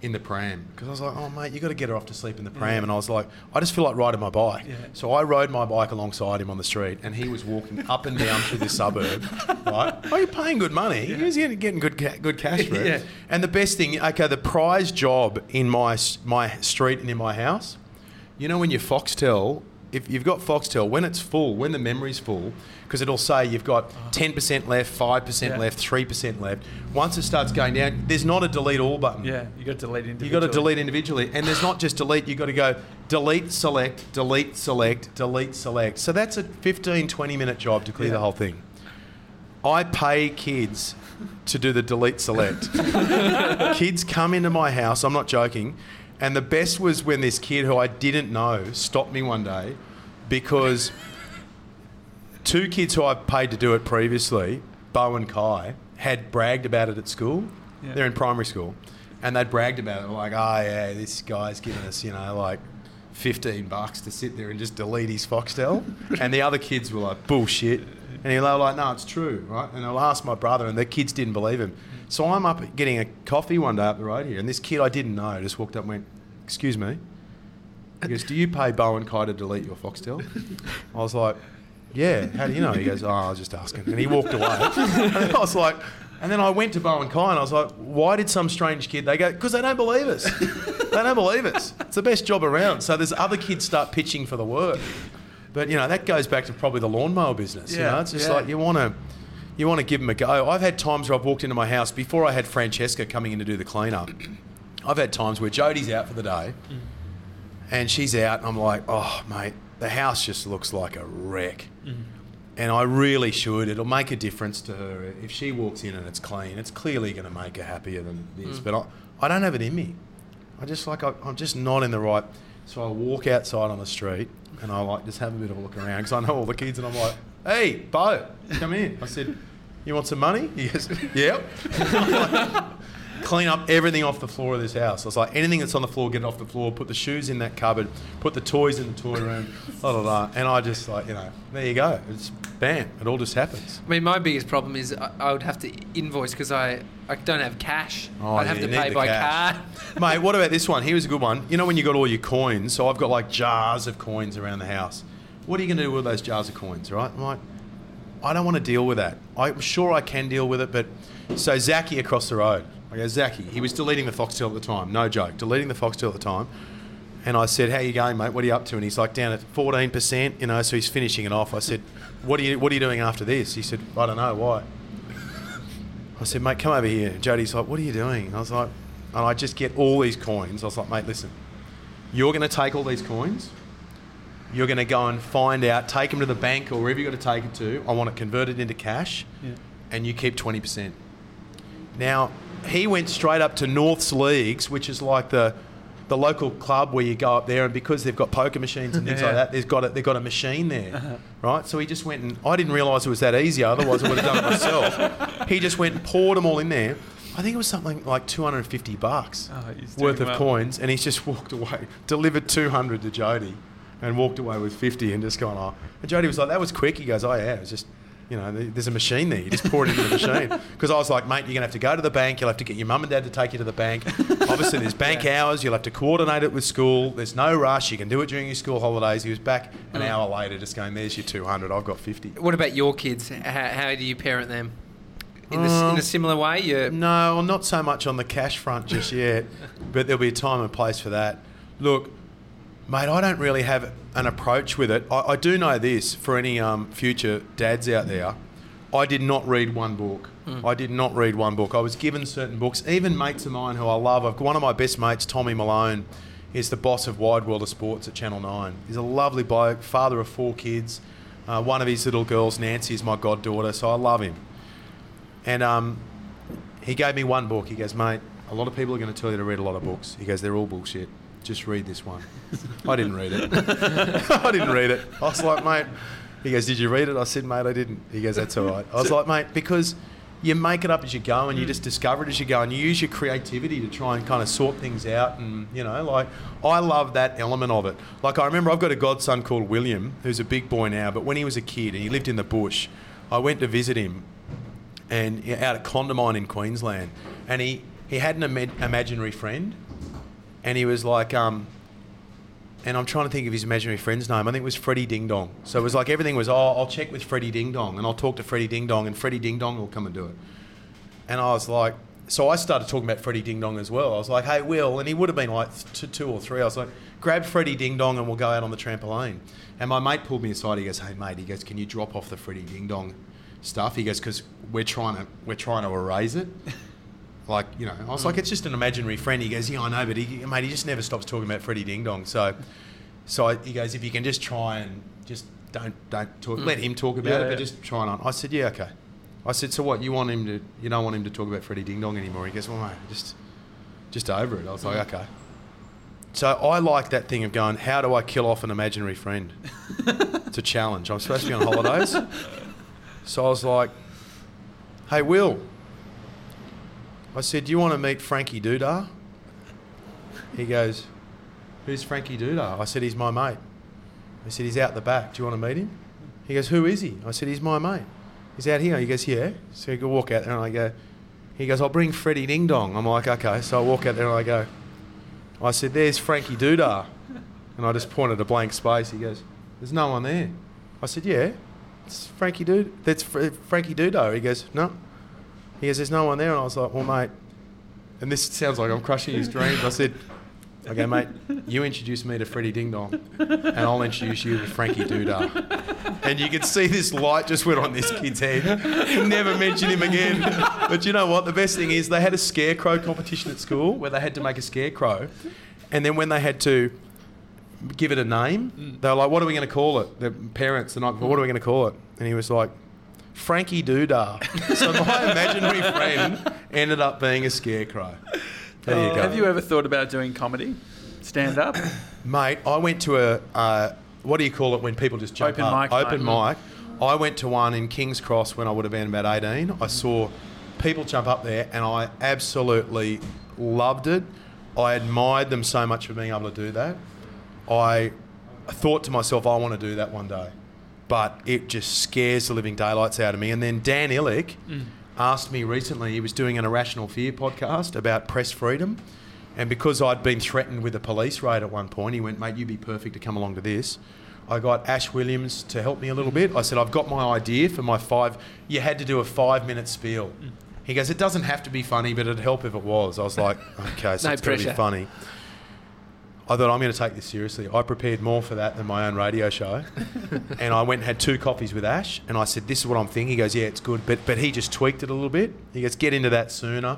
in the pram, because I was like, oh mate, you got to get her off to sleep in the pram. Yeah. And I was like, I just feel like riding my bike. Yeah. So I rode my bike alongside him on the street, and he was walking up and down through the suburb, right? Oh, you're paying good money. Yeah. He was getting good ca- good cash for it. Yeah. And the best thing, okay, the prize job in my my street and in my house, you know, when your Foxtel, if you've got Foxtel, when it's full, when the memory's full, because it'll say you've got ten percent left, five percent yeah. left, three percent left. Once it starts going down, there's not a delete all button. Yeah, you've got to delete individually. You've got to delete individually. And there's not just delete, you've got to go delete, select, delete, select, delete, select. So that's a fifteen, twenty minute job to clear yeah. the whole thing. I pay kids to do the delete, select. Kids come into my house, I'm not joking. And the best was when this kid who I didn't know stopped me one day, because two kids who I've paid to do it previously, Bo and Kai, had bragged about it at school. Yeah. They're in primary school. And they'd bragged about it, like, oh yeah, this guy's given us, you know, like fifteen bucks to sit there and just delete his Foxtel. And the other kids were like, bullshit. And they were like, no, it's true, right? And I'll ask my brother, and the kids didn't believe him. So I'm up getting a coffee one day up the road here, and this kid I didn't know just walked up and went, excuse me. He goes, do you pay Bo and Kai to delete your Foxtel? I was like, yeah, how do you know? He goes, oh, I was just asking. And he walked away. And I was like, and then I went to Bo and Kai and I was like, why did some strange kid, they go, because they don't believe us. They don't believe us. It's the best job around. So there's other kids start pitching for the work. But, you know, that goes back to probably the lawnmower business. Yeah, you know, it's just yeah. like you want to... You want to give them a go. I've had times where I've walked into my house before I had Francesca coming in to do the cleanup. I've had times where Jodie's out for the day, mm. and she's out. And I'm like, oh mate, the house just looks like a wreck. Mm-hmm. And I really should. It'll make a difference to her. If she walks in and it's clean, it's clearly going to make her happier than this. Mm. But I, I don't have it in me. I just like, I, I'm just not in the right. So I walk outside on the street and I like just have a bit of a look around because I know all the kids and I'm like, hey, Bo, come in. I said, you want some money? He goes, yep. Like, clean up everything off the floor of this house. I was like, anything that's on the floor, get it off the floor, put the shoes in that cupboard, put the toys in the toy room, blah, blah, blah. And I just like, you know, there you go. It's bam, it all just happens. I mean, my biggest problem is I, I would have to invoice because I, I don't have cash. Oh, I'd yeah, have to pay by cash. Card. Mate, what about this one? Here's a good one. You know when you got all your coins, so I've got like jars of coins around the house. What are you going to do with those jars of coins, right? I'm like, I don't want to deal with that. I'm sure I can deal with it, but... So Zachy across the road. I go, Zachy. He was deleting the Foxtel at the time. No joke. Deleting the Foxtel at the time. And I said, how you going, mate? What are you up to? And he's like, down at fourteen percent, you know, so he's finishing it off. I said, what are you What are you doing after this? He said, I don't know, why? I said, mate, come over here. Jody's like, what are you doing? I was like, and I just get all these coins. I was like, mate, listen, you're going to take all these coins. You're going to go and find out, take them to the bank or wherever you've got to take it to. I want it converted into cash. Yeah. And you keep twenty percent. Now, he went straight up to North's Leagues, which is like the the local club where you go up there, and because they've got poker machines and things yeah. like that, they've got a, they've got a machine there, uh-huh. right? So he just went and... I didn't realise it was that easy, otherwise I would have done it myself. He just went and poured them all in there. I think it was something like two hundred fifty bucks oh, worth of well. coins, and he's just walked away, delivered two hundred to Jody, and walked away with fifty and just gone, oh. And Jody was like, that was quick. He goes, oh, yeah, it was just... You know, there's a machine there. You just pour it into the machine. Because I was like, mate, you're going to have to go to the bank. You'll have to get your mum and dad to take you to the bank. Obviously, there's bank yeah. hours. You'll have to coordinate it with school. There's no rush. You can do it during your school holidays. He was back an mm. hour later just going, there's your two hundred. I've got fifty. What about your kids? How, how do you parent them? In, the, um, in a similar way? You're... No, not so much on the cash front just yet. But there'll be a time and place for that. Look, mate, I don't really have an approach with it. I, I do know this for any um, future dads out there. I did not read one book. Mm. I did not read one book. I was given certain books. Even mates of mine who I love. I've, one of my best mates, Tommy Malone, is the boss of Wide World of Sports at Channel Nine. He's a lovely bloke, father of four kids. Uh, one of his little girls, Nancy, is my goddaughter, so I love him. And um, he gave me one book. He goes, mate, a lot of people are going to tell you to read a lot of books. He goes, they're all bullshit. Just read this one. I didn't read it. I didn't read it. I was like, mate. He goes, did you read it? I said, mate, I didn't. He goes, that's all right. I was like, mate, because you make it up as you go and you just discover it as you go and you use your creativity to try and kind of sort things out and, you know, like, I love that element of it. Like, I remember I've got a godson called William who's a big boy now, but when he was a kid and he lived in the bush, I went to visit him and out at Condamine in Queensland and he, he had an im- imaginary friend. And he was like, um, and I'm trying to think of his imaginary friend's name. I think it was Freddie Ding Dong. So it was like everything was, oh, I'll check with Freddie Ding Dong and I'll talk to Freddie Ding Dong and Freddie Ding Dong will come and do it. And I was like, so I started talking about Freddie Ding Dong as well. I was like, hey, Will, and he would have been like th- two or three. I was like, grab Freddie Ding Dong and we'll go out on the trampoline. And my mate pulled me aside. He goes, hey, mate, he goes, can you drop off the Freddie Ding Dong stuff? He goes, because we're trying to, we're trying to erase it. Like, you know, I was like, it's just an imaginary friend. He goes, yeah, I know, but he, mate, he just never stops talking about Freddie Ding Dong. So, so I, he goes, if you can just try and just don't don't talk, mm. let him talk about yeah, it, but yeah. just try and on. I said, yeah, okay. I said, so what? You want him to? You don't want him to talk about Freddie Ding Dong anymore? He goes, well, mate, just just over it. I was like, okay. So I like that thing of going, how do I kill off an imaginary friend? It's a challenge. I'm supposed to be on holidays, so I was like, hey, Will. I said, do you want to meet Frankie Doodah? He goes, who's Frankie Doodah? I said, he's my mate. I said, he's out the back. Do you want to meet him? He goes, who is he? I said, he's my mate. He's out here. He goes, yeah. So you go walk out there and I go, he goes, I'll bring Freddie Ding Dong. I'm like, okay. So I walk out there and I go, I said, there's Frankie Doodah. And I just pointed a blank space. He goes, there's no one there. I said, yeah, it's Frankie Doodah. That's Fr- Frankie Doodah. He goes, no. He goes, there's no one there. And I was like, well, mate, and this sounds like I'm crushing his dreams. I said, okay, mate, you introduce me to Freddie Ding Dong and I'll introduce you to Frankie Doodah. And you could see this light just went on this kid's head. Never mention him again. But you know what? The best thing is they had a scarecrow competition at school where they had to make a scarecrow. And then when they had to give it a name. Mm. They were like, what are we going to call it? Their parents, the night before, what are we going to call it? And he was like, Frankie Doodah. So my imaginary friend ended up being a scarecrow. There oh. you go. Have you ever thought about doing comedy? Stand up? Mate, I went to a, uh, what do you call it when people just jump Open up? Mic, Open mate. mic. I went to one in King's Cross when I would have been about eighteen. I saw people jump up there and I absolutely loved it. I admired them so much for being able to do that. I thought to myself, I want to do that one day. But it just scares the living daylights out of me. And then Dan Illich mm. asked me recently, he was doing an Irrational Fear podcast about press freedom. And because I'd been threatened with a police raid at one point, he went, mate, you'd be perfect to come along to this. I got Ash Williams to help me a little bit. I said, I've got my idea for my five... You had to do a five-minute spiel. Mm. He goes, it doesn't have to be funny, but it'd help if it was. I was like, okay, so no it's going to be funny. I thought, I'm going to take this seriously. I prepared more for that than my own radio show. And I went and had two coffees with Ash, and I said, this is what I'm thinking. He goes, yeah, it's good. But but he just tweaked it a little bit. He goes, get into that sooner.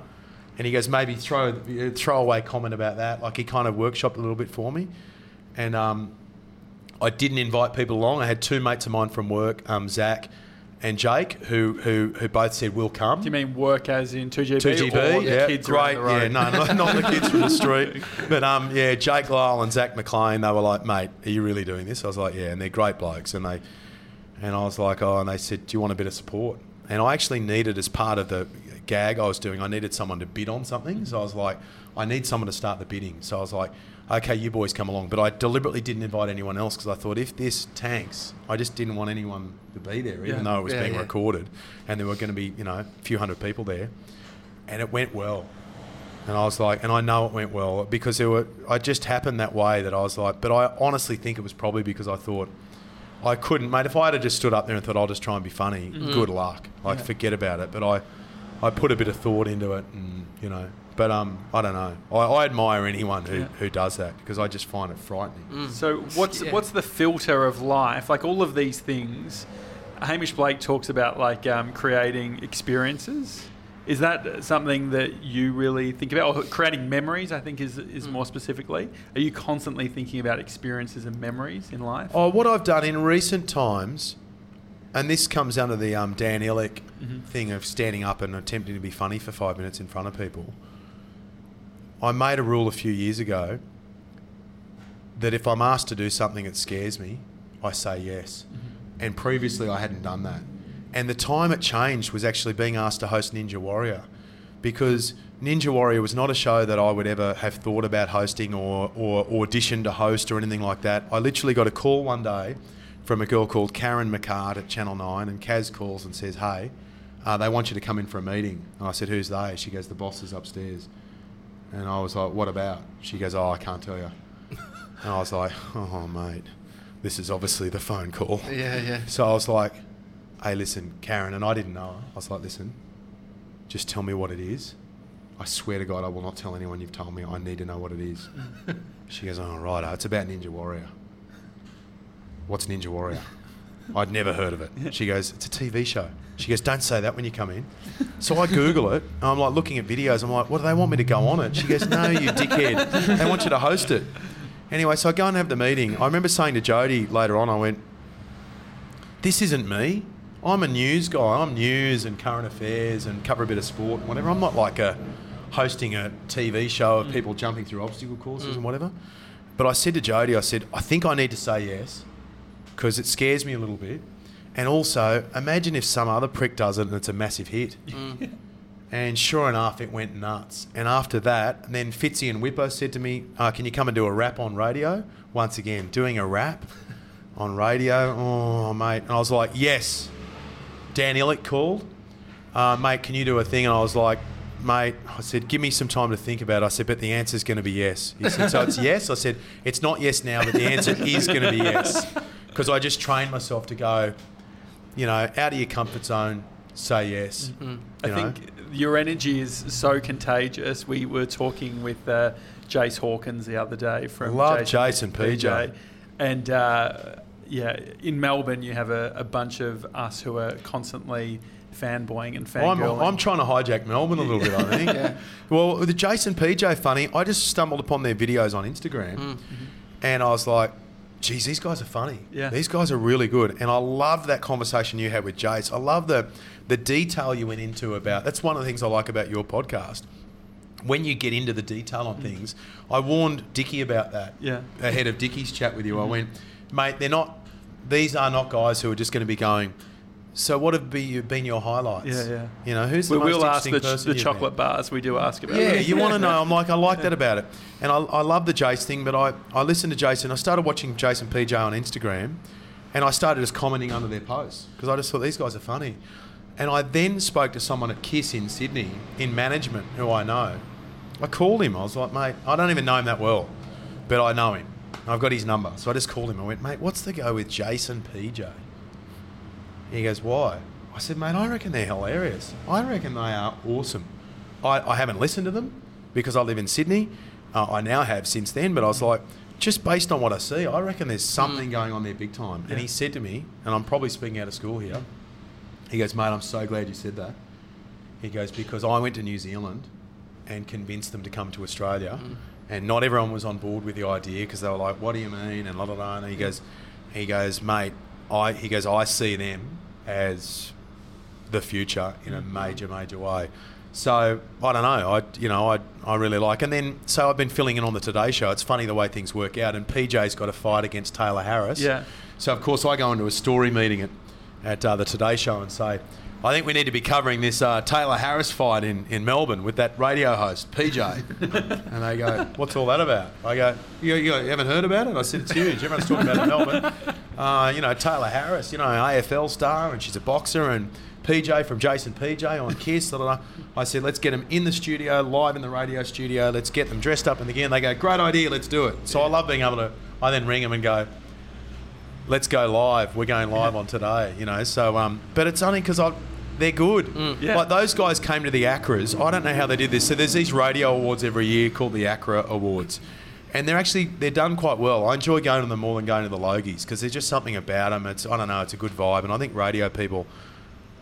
And he goes, maybe throw a throwaway comment about that. Like, he kind of workshopped a little bit for me. And... um. I didn't invite people along. I had two mates of mine from work, um, Zach and Jake, who, who who both said, we'll come. Do you mean work as in two G B? two G B, or yeah. The kids Great, the road? yeah. No, not, not the kids from the street. But, um, yeah, Jake Lyle and Zach McLean, they were like, mate, are you really doing this? I was like, yeah, and they're great blokes. And they, and I was like, oh, and they said, do you want a bit of support? And I actually needed, as part of the gag I was doing, I needed someone to bid on something. So I was like, I need someone to start the bidding. So I was like... okay, you boys come along. But I deliberately didn't invite anyone else because I thought, if this tanks, I just didn't want anyone to be there, even yeah. though it was yeah, being yeah. recorded. And there were going to be, you know, a few hundred people there. And it went well. And I was like, and I know it went well because there were, I just happened that way that I was like, but I honestly think it was probably because I thought, I couldn't, mate, if I had just stood up there and thought, I'll just try and be funny, mm-hmm. good luck. Like, yeah. forget about it. But I, I put a bit of thought into it and, you know. But um, I don't know. I, I admire anyone who, yeah. who does that because I just find it frightening. Mm. So what's yeah. what's the filter of life? Like all of these things, Hamish Blake talks about like um, creating experiences. Is that something that you really think about? Or creating memories, I think, is is mm. more specifically. Are you constantly thinking about experiences and memories in life? Oh, what I've done in recent times, and this comes under the um, Dan Illich mm-hmm. thing of standing up and attempting to be funny for five minutes in front of people. I made a rule a few years ago that if I'm asked to do something that scares me, I say yes. Mm-hmm. And previously I hadn't done that. And the time it changed was actually being asked to host Ninja Warrior, because Ninja Warrior was not a show that I would ever have thought about hosting or, or auditioned to host or anything like that. I literally got a call one day from a girl called Karen McCart at Channel Nine, and Kaz calls and says, hey, uh, they want you to come in for a meeting. And I said, who's they? She goes, the boss is upstairs. And I was like, what about? She goes, oh, I can't tell you. And I was like, oh, mate, this is obviously the phone call. Yeah, yeah. So I was like, hey, listen, Karen, and I didn't know her. I was like, listen, just tell me what it is. I swear to God, I will not tell anyone you've told me. I need to know what it is. She goes, oh, right, it's about Ninja Warrior. What's Ninja Warrior? I'd never heard of it. She goes, it's a T V show. She goes, don't say that when you come in. So I Google it. And I'm like looking at videos. I'm like, what do they want me to go on it? She goes, no, you dickhead. They want you to host it. Anyway, so I go and have the meeting. I remember saying to Jody later on, I went, this isn't me. I'm a news guy. I'm news and current affairs and cover a bit of sport and whatever. I'm not like a hosting a T V show of people jumping through obstacle courses mm. and whatever. But I said to Jody, I said, I think I need to say yes, because it scares me a little bit. And also, imagine if some other prick does it and it's a massive hit. Mm. And sure enough, it went nuts. And after that, then Fitzy and Whippo said to me, uh, can you come and do a rap on radio? Once again, doing a rap on radio. Oh, mate. And I was like, yes. Dan Illich called. Uh, mate, can you do a thing? And I was like, mate, I said, give me some time to think about it. I said, but the answer's going to be yes. He said, so it's yes? I said, it's not yes now, but the answer is going to be yes. Because I just trained myself to go, you know, out of your comfort zone, say yes. Mm-hmm. I know? think your energy is so contagious. We were talking with uh, Jace Hawkins the other day from Love Jace and P J. And uh, yeah, in Melbourne, you have a, a bunch of us who are constantly fanboying and fangirling. I'm, I'm trying to hijack Melbourne a little bit, I think. yeah. Well, the Jace and P J funny, I just stumbled upon their videos on Instagram. Mm-hmm. And I was like, geez, these guys are funny. Yeah. These guys are really good. And I love that conversation you had with Jace. I love the the detail you went into about... That's one of the things I like about your podcast. When you get into the detail on mm. things, I warned Dickie about that. Yeah. Ahead of Dickie's chat with you, mm-hmm. I went, mate, they're not... These are not guys who are just going to be going, so what have be, been your highlights? Yeah, yeah. You know, who's the we, most we'll interesting the, person? We'll ask the chocolate met? Bars. We do ask about. Yeah, that. You want to know. I'm like, I like yeah. that about it. And I, I love the Jace thing, but I, I listened to Jace and I started watching Jace and P J on Instagram and I started just commenting under their posts because I just thought these guys are funny. And I then spoke to someone at KISS in Sydney in management who I know. I called him. I was like, mate, I don't even know him that well, but I know him. I've got his number. So I just called him. I went, mate, what's the go with Jason P J? And he goes, why? I said, mate, I reckon they're hilarious. I reckon they are awesome. I, I haven't listened to them because I live in Sydney. Uh, I now have since then. But I was like, just based on what I see, I reckon there's something going on there big time. Yeah. And he said to me, and I'm probably speaking out of school here. He goes, mate, I'm so glad you said that. He goes, because I went to New Zealand and convinced them to come to Australia. Mm. And not everyone was on board with the idea because they were like, what do you mean? And la la la. And he goes, he goes, mate, I he goes, I see them as the future in a major, major way. So I don't know. I you know, I I really like and then so I've been filling in on the Today Show. It's funny the way things work out, and P J's got a fight against Taylor Harris. Yeah. So of course I go into a story meeting at, at uh, the Today Show and say, I think we need to be covering this uh, Taylor Harris fight in, in Melbourne with that radio host, P J. And they go, what's all that about? I go, you, you haven't heard about it? I said, it's huge. Everyone's talking about it in Melbourne. Uh, you know, Taylor Harris, you know, A F L star, and she's a boxer, and P J from Jason P J on KISS. I said, let's get them in the studio, live in the radio studio. Let's get them dressed up in the gear. And they go, great idea, let's do it. So yeah. I love being able to, I then ring them and go, let's go live. We're going live on Today, you know. So, um, but it's only because I... They're good. Mm, yeah. Like those guys came to the ACRAs. I don't know how they did this. So there's these radio awards every year called the ACRA Awards. And they're actually, they're done quite well. I enjoy going to them more than going to the Logies because there's just something about them. It's, I don't know, it's a good vibe. And I think radio people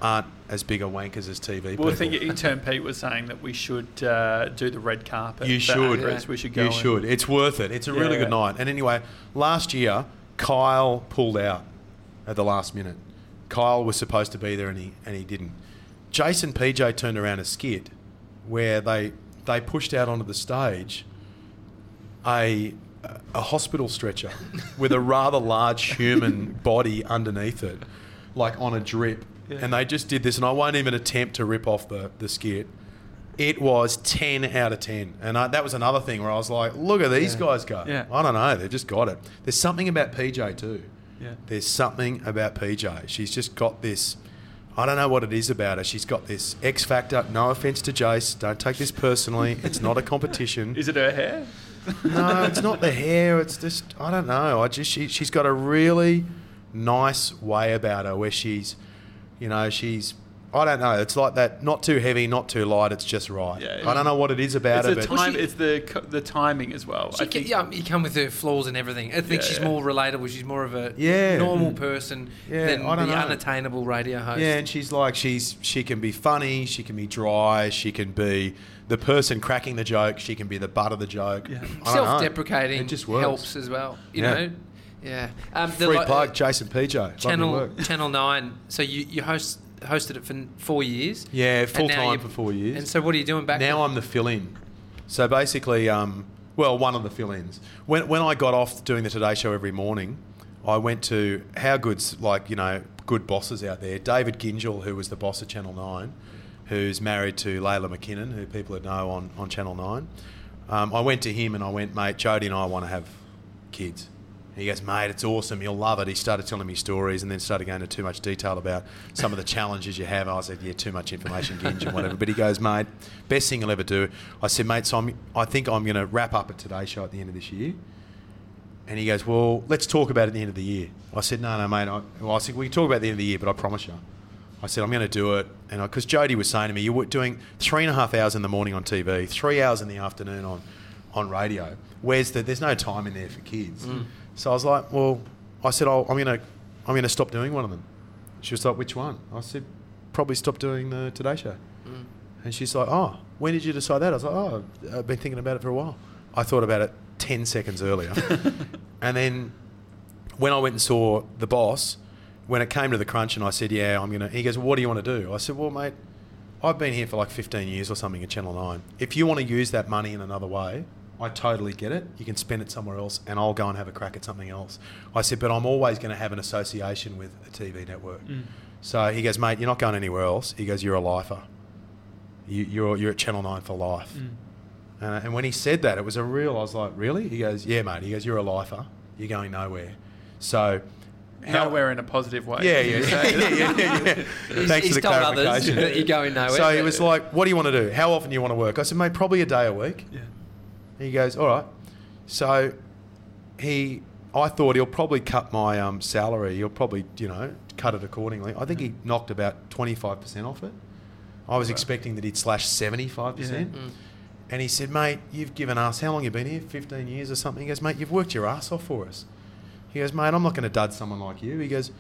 aren't as big a wankers as T V well, people. Well, I think intern Pete was saying that we should uh, do the red carpet. You should. Yeah. We should go. You should. And... It's worth it. It's a really yeah. good night. And anyway, last year, Kyle pulled out at the last minute. Kyle was supposed to be there and he and he didn't. Jason P J turned around a skit where they they pushed out onto the stage a a hospital stretcher with a rather large human body underneath it, like on a drip. Yeah. And they just did this, and I won't even attempt to rip off the, the skit. It was ten out of ten. And I, that was another thing where I was like, look at these yeah. guys go. Yeah. I don't know, they've just got it. There's something about P J too. Yeah. There's something about P J. She's just got this, I don't know what it is about her. She's got this X factor. No offence to Jace. Don't take this personally. It's not a competition. Is it her hair? No, it's not the hair. It's just, I don't know. I just she, she's got a really nice way about her where she's, you know, she's, I don't know. It's like that, not too heavy, not too light. It's just right. Yeah, yeah. I don't know what it is about it. It's, her, time, she, it's the the timing as well. She I think. Can, yeah, you come with her flaws and everything. I think yeah, she's yeah. more relatable. She's more of a yeah. normal person yeah, than the know. unattainable radio host. Yeah, and she's like she's she can be funny. She can be dry. She can be the person cracking the joke. She can be the butt of the joke. Yeah. Self-deprecating just helps as well. You yeah. know. Yeah. Um, Free the, plug, uh, Jason P J. Channel Channel Nine. So you you host. Hosted it for four years. Yeah, full time for four years. And so, what are you doing back now? Now I'm the fill-in. So basically, um, well, one of the fill-ins. When when I got off doing the Today Show every morning, I went to how good's like you know good bosses out there. David Gingell, who was the boss of Channel Nine, who's married to Layla McKinnon, who people would know on on Channel Nine. Um, I went to him and I went, mate, Jodie and I want to have kids. He goes, mate, it's awesome. You'll love it. He started telling me stories and then started going into too much detail about some of the challenges you have. I said, yeah, too much information, Ginge, and whatever. But he goes, mate, best thing you'll ever do. I said, mate, so I'm, I think I'm going to wrap up at Today Show at the end of this year. And he goes, well, let's talk about it at the end of the year. I said, no, no, mate. I, well, I said, we can talk about it at the end of the year, but I promise you. I said, I'm going to do it. And because Jodie was saying to me, you were doing three and a half hours in the morning on T V, three hours in the afternoon on, on radio. Where's the, there's no time in there for kids. Mm. So I was like, well, I said, oh, I'm gonna, I'm gonna stop doing one of them. She was like, which one? I said, probably stop doing the Today Show. Mm. And she's like, oh, when did you decide that? I was like, oh, I've been thinking about it for a while. I thought about it ten seconds earlier. And then when I went and saw the boss, when it came to the crunch and I said, yeah, I'm going to... He goes, well, what do you want to do? I said, well, mate, I've been here for like fifteen years or something at Channel Nine. If you want to use that money in another way, I totally get it. You can spend it somewhere else and I'll go and have a crack at something else. I said, but I'm always going to have an association with a T V network. Mm. So he goes, mate, you're not going anywhere else. He goes, you're a lifer. You, you're you're at Channel Nine for life. Mm. Uh, and when he said that, it was a real... I was like, really? He goes, yeah, mate. He goes, you're a lifer. You're going nowhere. So... Nowhere in a positive way. Yeah, yeah, yeah, yeah, yeah, yeah. He's, Thanks he's for the told clarification. Others that you're going nowhere. So he was like, what do you want to do? How often do you want to work? I said, mate, probably a day a week. Yeah. He goes, all right. So he... I thought he'll probably cut my um, salary. He'll probably, you know, cut it accordingly. I think he knocked about twenty-five percent off it. I was right. expecting that he'd slash seventy-five percent. Yeah. Mm. And he said, mate, you've given us... How long you been here? fifteen years or something? He goes, mate, you've worked your ass off for us. He goes, mate, I'm not going to dud someone like you. He goes,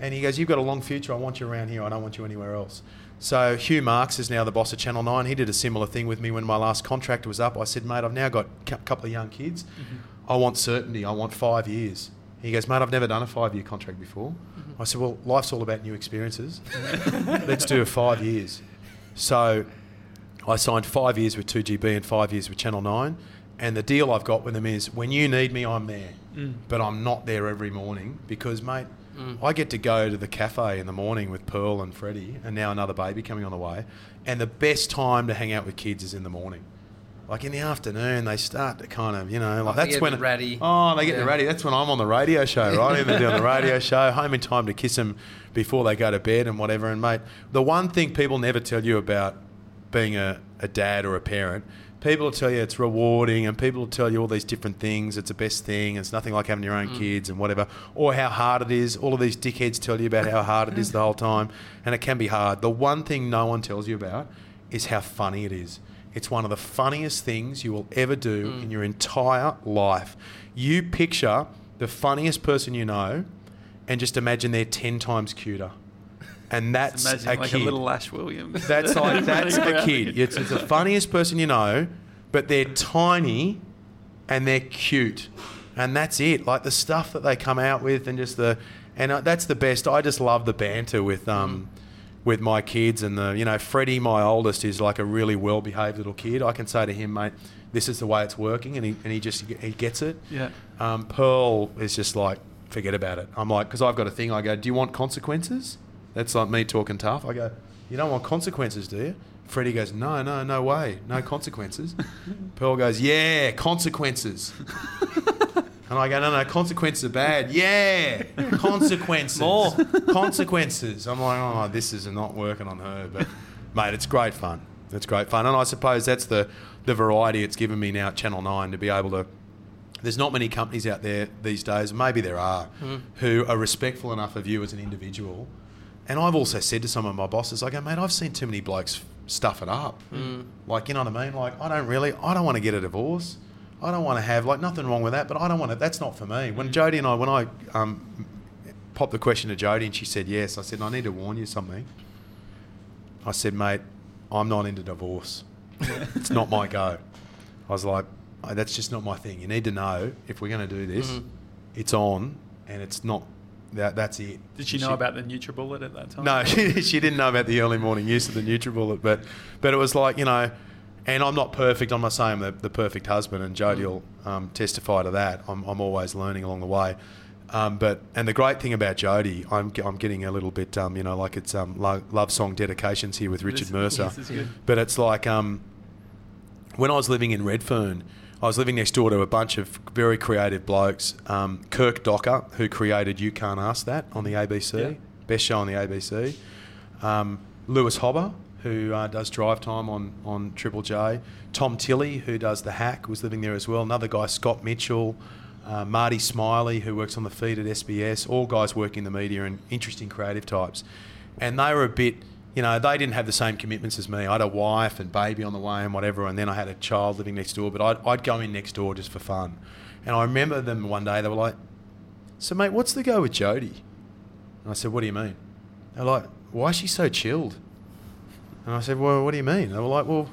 and he goes, you've got a long future. I want you around here. I don't want you anywhere else. So Hugh Marks is now the boss of Channel Nine. He did a similar thing with me when my last contract was up. I said, mate, I've now got a couple of young kids. Mm-hmm. I want certainty. I want five years. He goes, mate, I've never done a five-year contract before. Mm-hmm. I said, well, life's all about new experiences. Let's do five years. So I signed five years with two G B and five years with Channel Nine. And the deal I've got with them is, when you need me, I'm there. Mm. But I'm not there every morning because, mate, mm. I get to go to the cafe in the morning with Pearl and Freddie, and now another baby coming on the way. And the best time to hang out with kids is in the morning. Like in the afternoon, they start to kind of, you know, like oh, that's when... They get ratty. Oh, they get yeah. ratty. That's when I'm on the radio show, right? I'm doing the radio show, home in time to kiss them before they go to bed and whatever. And, mate, the one thing people never tell you about being a, a dad or a parent... People will tell you it's rewarding and people will tell you all these different things. It's the best thing. It's nothing like having your own mm. kids and whatever. Or how hard it is. All of these dickheads tell you about how hard it is the whole time. And it can be hard. The one thing no one tells you about is how funny it is. It's one of the funniest things you will ever do mm. in your entire life. You picture the funniest person you know and just imagine they're ten times cuter. And that's Imagine, a like kid. a little Ash Williams. That's like that's a kid. It's, it's the funniest person you know, but they're tiny and they're cute, and that's it. Like the stuff that they come out with, and just the and that's the best. I just love the banter with um with my kids and the you know Freddie, my oldest, is like a really well behaved little kid. I can say to him, mate, this is the way it's working, and he and he just he gets it. Yeah. Um, Pearl is just like forget about it. I'm like because I've got a thing. I go, do you want consequences? That's like me talking tough. I go, you don't want consequences, do you? Freddie goes, no, no, no way. No consequences. Pearl goes, yeah, consequences. And I go, no, no, consequences are bad. Yeah, consequences. More. Consequences. I'm like, oh, this is not working on her. But, mate, it's great fun. It's great fun. And I suppose that's the, the variety it's given me now at Channel nine to be able to... There's not many companies out there these days, maybe there are, mm. who are respectful enough of you as an individual... And I've also said to some of my bosses, I go, mate, I've seen too many blokes stuff it up. Mm. Like, you know what I mean? Like, I don't really, I don't want to get a divorce. I don't want to have, like, nothing wrong with that, but I don't want to, that's not for me. When Jodie and I, when I um, popped the question to Jodie and she said yes, I said, I need to warn you something. I said, mate, I'm not into divorce. It's not my go. I was like, oh, that's just not my thing. You need to know if we're going to do this, mm-hmm. it's on and it's not. That, that's it. Did she know she, about the NutriBullet at that time? No, she, she didn't know about the early morning use of the NutriBullet, but but it was like, you know, and I'm not perfect. I'm not saying I'm the, the perfect husband, and Jodie mm. will um, testify to that. I'm, I'm always learning along the way. Um, but and the great thing about Jodie, I'm I'm getting a little bit, um, you know, like it's um, lo- love song dedications here with Richard this, Mercer. This is good. But it's like um, when I was living in Redfern, I was living next door to a bunch of very creative blokes. Um, Kirk Docker, who created You Can't Ask That on the A B C. Yeah. Best show on the A B C. Um, Lewis Hobber, who uh, does Drive Time on, on Triple J. Tom Tilley, who does The Hack, was living there as well. Another guy, Scott Mitchell. Uh, Marty Smiley, who works on the feed at S B S. All guys working in the media and interesting creative types. And they were a bit... You know, they didn't have the same commitments as me. I had a wife and baby on the way and whatever, and then I had a child living next door. But I'd, I'd go in next door just for fun. And I remember them one day, they were like, so, mate, what's the go with Jodie? And I said, what do you mean? They're like, why is she so chilled? And I said, well, what do you mean? They were like, well,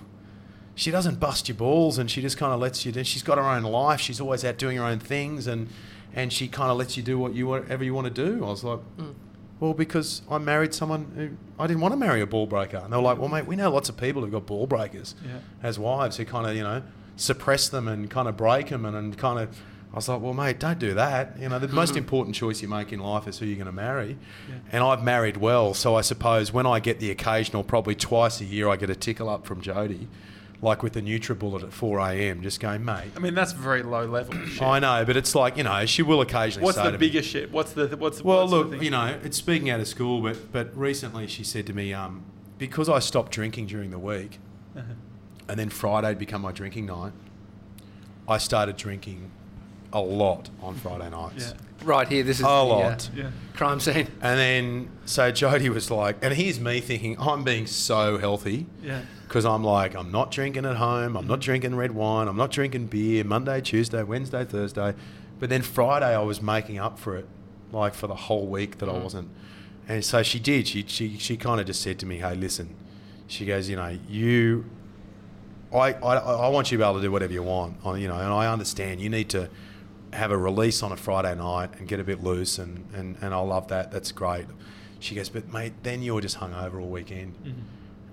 she doesn't bust your balls, and she just kind of lets you do. She's got her own life. She's always out doing her own things, and and she kind of lets you do what you whatever you want to do. I was like, mm. well, because I married someone who I didn't want to marry a ball breaker. And they were like, well, mate, we know lots of people who've got ball breakers yeah. as wives who kind of, you know, suppress them and kind of break them and, and kind of. I was like, well, mate, don't do that. You know, the most important choice you make in life is who you're going to marry. Yeah. And I've married well, so I suppose when I get the occasional, probably twice a year, I get a tickle up from Jodie, like with a NutriBullet at four a.m., just going, mate. I mean, that's very low level shit. I know, but it's like, you know, she will occasionally what's say the bigger me, shit? What's the... What's, well, what's look, the thing you know, it's speaking out of school, but, but recently she said to me, um, because I stopped drinking during the week, uh-huh. and then Friday had become my drinking night, I started drinking... a lot on Friday nights. Yeah. Right here, this is a the lot. Uh, yeah. Crime scene. And then, so Jodie was like, and here's me thinking, I'm being so healthy. Yeah. Because I'm like, I'm not drinking at home. I'm not drinking red wine. I'm not drinking beer. Monday, Tuesday, Wednesday, Thursday. But then Friday, I was making up for it, like for the whole week that mm. I wasn't. And so she did. She she she kind of just said to me, hey, listen. She goes, you know, you, I, I I want you to be able to do whatever you want. You know, and I understand you need to have a release on a Friday night and get a bit loose and, and, and I love that. That's great. She goes, but mate, then you're just hungover all weekend. Mm-hmm.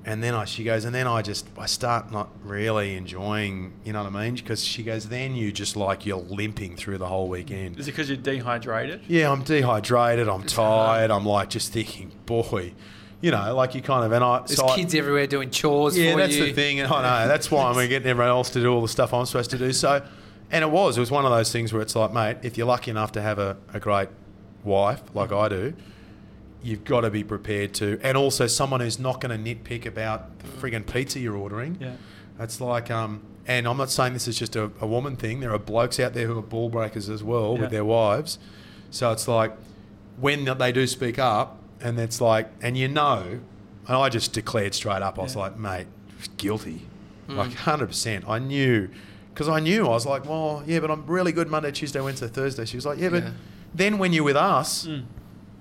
And then I, she goes, and then I just, I start not really enjoying, you know what I mean? Because she goes, then you just like, you're limping through the whole weekend. Is it because you're dehydrated? Yeah, I'm dehydrated. I'm tired. I'm like just thinking, boy, you know, like you kind of, and I... There's so kids I, everywhere doing chores yeah, for you. Yeah, that's the thing. And I know, that's why I'm getting everyone else to do all the stuff I'm supposed to do. So... And it was. It was one of those things where it's like, mate, if you're lucky enough to have a, a great wife like I do, you've got to be prepared to. And also someone who's not going to nitpick about the friggin' pizza you're ordering. Yeah. It's like, um, and I'm not saying this is just a, a woman thing. There are blokes out there who are ball breakers as well yeah. with their wives. So it's like when they do speak up and it's like, and you know, and I just declared straight up. I was yeah. like, mate, guilty. Mm. Like one hundred percent. I knew... Because I knew, I was like, well, yeah, but I'm really good Monday, Tuesday, Wednesday, Thursday. She was like, yeah, but yeah. then when you're with us, mm.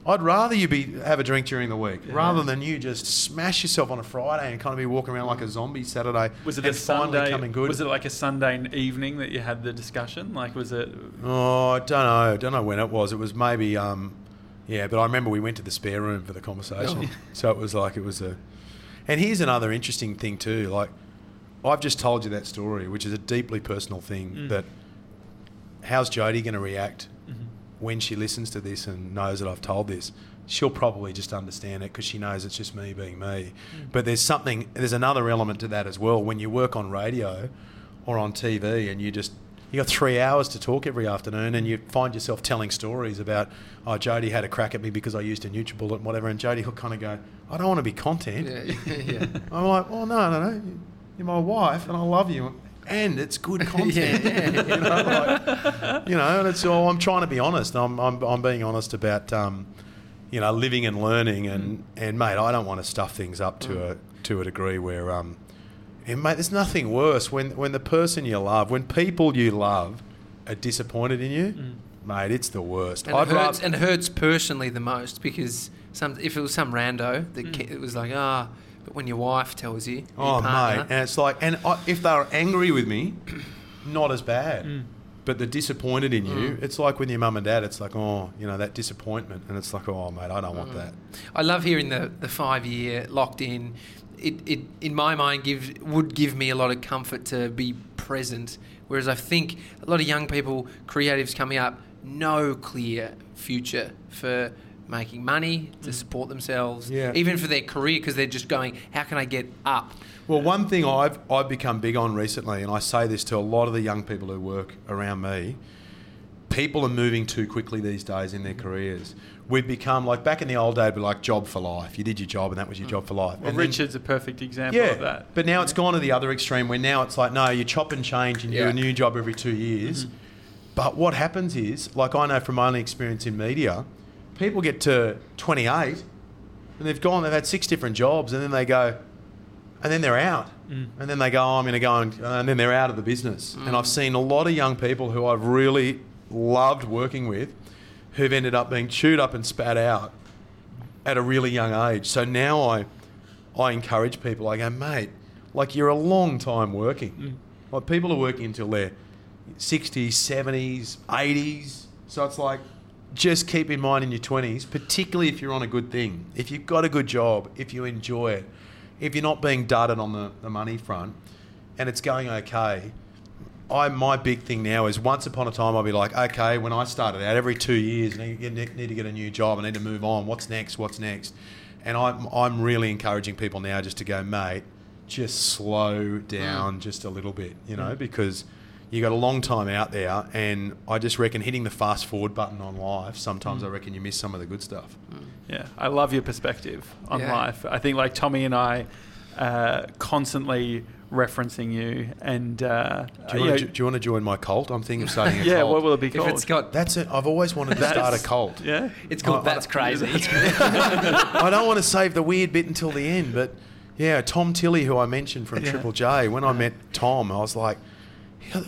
I'd rather you be have a drink during the week yeah. rather than you just smash yourself on a Friday and kind of be walking around like a zombie Saturday. Was it and a Sunday? Coming good. Was it like a Sunday evening that you had the discussion? Like, was it? Oh, I don't know. I don't know when it was. It was maybe, um, yeah, but I remember we went to the spare room for the conversation. Oh. So it was like, it was a... And here's another interesting thing too, like, I've just told you that story, which is a deeply personal thing, mm. that how's Jodie going to react mm-hmm. when she listens to this and knows that I've told this? She'll probably just understand it because she knows it's just me being me. Mm. But there's something, there's another element to that as well. When you work on radio or on T V and you just, you got three hours to talk every afternoon and you find yourself telling stories about, oh, Jodie had a crack at me because I used a NutriBullet and whatever, and Jodie will kind of go, I don't want to be content. Yeah, yeah. I'm like, well, no, no, no. You're my wife and I love you and it's good content. yeah, yeah, yeah. You know, like, you know, and it's all, I'm trying to be honest. I'm I'm I'm being honest about um, you know, living and learning and, mm. and mate, I don't want to stuff things up to mm. a to a degree where um and mate, there's nothing worse when, when the person you love, when people you love are disappointed in you, mm. mate, it's the worst. And it hurts, and hurts personally the most because some if it was some rando that mm. it was like, ah, oh, when your wife tells you, oh partner. Mate, and it's like, and I, if they were angry with me, not as bad, mm. but they're disappointed in you. Mm. It's like with your mum and dad, it's like, oh, you know, that disappointment, and it's like, oh mate, I don't mm. want that. I love hearing the the five year locked in. It it in my mind give would give me a lot of comfort to be present. Whereas I think a lot of young people, creatives coming up, no clear future for making money to support themselves, yeah. even for their career, because they're just going, how can I get up? Well, one thing I've I've become big on recently, and I say this to a lot of the young people who work around me, people are moving too quickly these days in their careers. We've become, like back in the old day, it'd be like job for life. You did your job and that was your job for life. Well, and Richard's then, a perfect example yeah, of that. But now it's gone to the other extreme where now it's like, no, you chop and change and yeah. do a new job every two years. Mm-hmm. But what happens is, like I know from my own experience in media, people get to twenty-eight and they've gone, they've had six different jobs and then they go, and then they're out. Mm. And then they go, oh, I'm going to go, and, and then they're out of the business. Mm. And I've seen a lot of young people who I've really loved working with who've ended up being chewed up and spat out at a really young age. So now I I encourage people, I go, mate, Like, you're a long time working. Mm. Like, people are working until they're sixties, seventies, eighties. So it's like, just keep in mind in your twenties, particularly if you're on a good thing, if you've got a good job, if you enjoy it, if you're not being dudded on the, the money front and it's going okay. I my big thing now is, once upon a time I'll be like, okay, when I started out, every two years I need, need to get a new job, I need to move on, what's next, what's next? And I'm, I'm really encouraging people now just to go, mate, just slow down mm. just a little bit, you know, mm. because you got a long time out there, and I just reckon hitting the fast forward button on life, sometimes mm. I reckon you miss some of the good stuff. Mm. Yeah, I love your perspective on yeah. life. I think, like, Tommy and I uh, constantly referencing you, and uh, do you, uh, want, you know, to, do you want to join my cult? I'm thinking of starting a yeah, cult. Yeah, what will it be called? If it's got, that's it. I've always wanted to start a cult. Yeah, it's called I, That's I, Crazy. I don't want to save the weird bit until the end, but yeah, Tom Tilley, who I mentioned from yeah. Triple J, when I met Tom, I was like,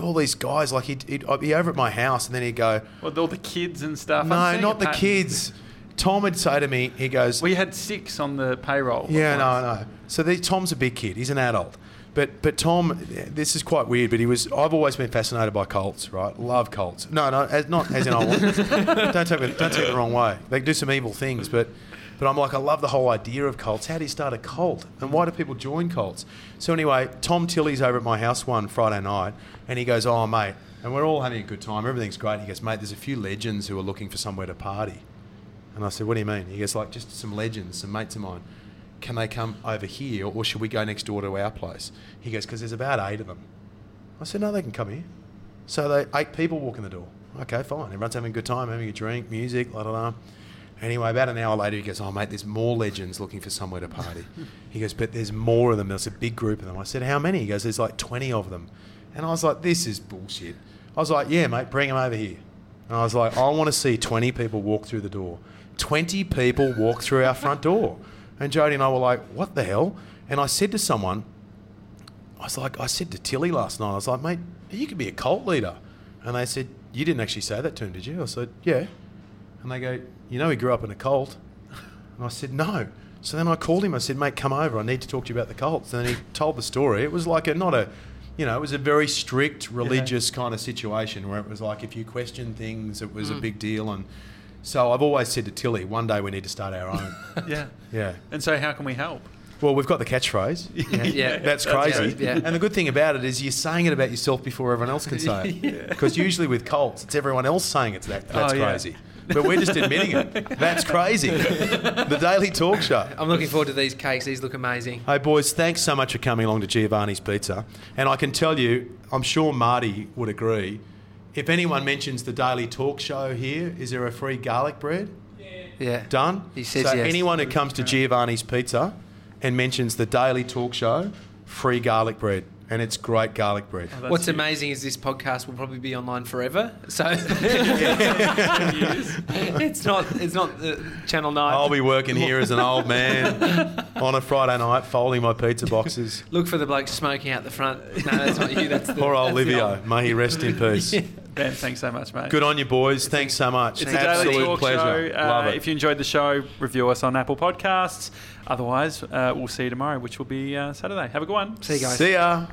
all these guys, like, he'd, he'd, I'd be over at my house and then he'd go... Well, all the kids and stuff. No, not the kids. Tom would say to me, he goes... We had six on the payroll. Yeah, no, no. So the, Tom's a big kid. He's an adult. But but Tom, this is quite weird, but he was... I've always been fascinated by cults, right? Love cults. No, no, as, not as in I want. Don't take it, don't take it the wrong way. They do some evil things, but... But I'm like, I love the whole idea of cults. How do you start a cult? And why do people join cults? So anyway, Tom Tilley's over at my house one Friday night, and he goes, oh, mate, and we're all having a good time. Everything's great. And he goes, mate, there's a few legends who are looking for somewhere to party. And I said, what do you mean? He goes, like, just some legends, some mates of mine. Can they come over here, or should we go next door to our place? He goes, because there's about eight of them. I said, no, they can come here. So they, eight people walk in the door. Okay, fine. Everyone's having a good time, having a drink, music, la la la. Anyway, about an hour later, he goes, oh, mate, there's more legends looking for somewhere to party. He goes, but there's more of them. There's a big group of them. I said, how many? He goes, there's like twenty of them. And I was like, this is bullshit. I was like, yeah, mate, bring them over here. And I was like, I want to see twenty people walk through the door. twenty people walk through our front door. And Jodie and I were like, what the hell? And I said to someone, I was like, I said to Tilly last night, I was like, mate, you could be a cult leader. And they said, you didn't actually say that to him, did you? I said, yeah. And they go, you know he grew up in a cult. And I said, no. So then I called him. I said, mate, come over. I need to talk to you about the cults. And then he told the story. It was like a, not a, you know, it was a very strict religious yeah. kind of situation where it was like, if you question things, it was mm. a big deal. And so I've always said to Tilly, one day we need to start our own. yeah. Yeah. And so how can we help? Well, we've got the catchphrase. Yeah. yeah. That's crazy. Yeah. Yeah. And the good thing about it is you're saying it about yourself before everyone else can say it. Because yeah. usually with cults, it's everyone else saying it's that. That's oh, yeah. crazy. But we're just admitting it. That's crazy. The Daily Talk Show. I'm looking forward to these cakes. These look amazing. Hey, boys, thanks so much for coming along to Giovanni's Pizza. And I can tell you, I'm sure Marty would agree, if anyone mentions the Daily Talk Show here, is there a free garlic bread? Yeah. yeah. Done? He says so yes. Anyone who comes to Giovanni's Pizza and mentions the Daily Talk Show, free garlic bread. And it's great garlic bread. Oh, what's huge. Amazing is this podcast will probably be online forever. So it's not it's not uh, Channel Nine. I'll be working here as an old man on a Friday night, folding my pizza boxes. Look for the bloke smoking out the front. No, that's not you. That's the, poor old Livio. May he rest in peace. yeah. Ben, thanks so much, mate. Good on you, boys. Thanks so much. It's absolute a Daily Talk pleasure. Show. Uh, Love it. If you enjoyed the show, review us on Apple Podcasts. Otherwise, uh, we'll see you tomorrow, which will be uh, Saturday. Have a good one. See you guys. See ya.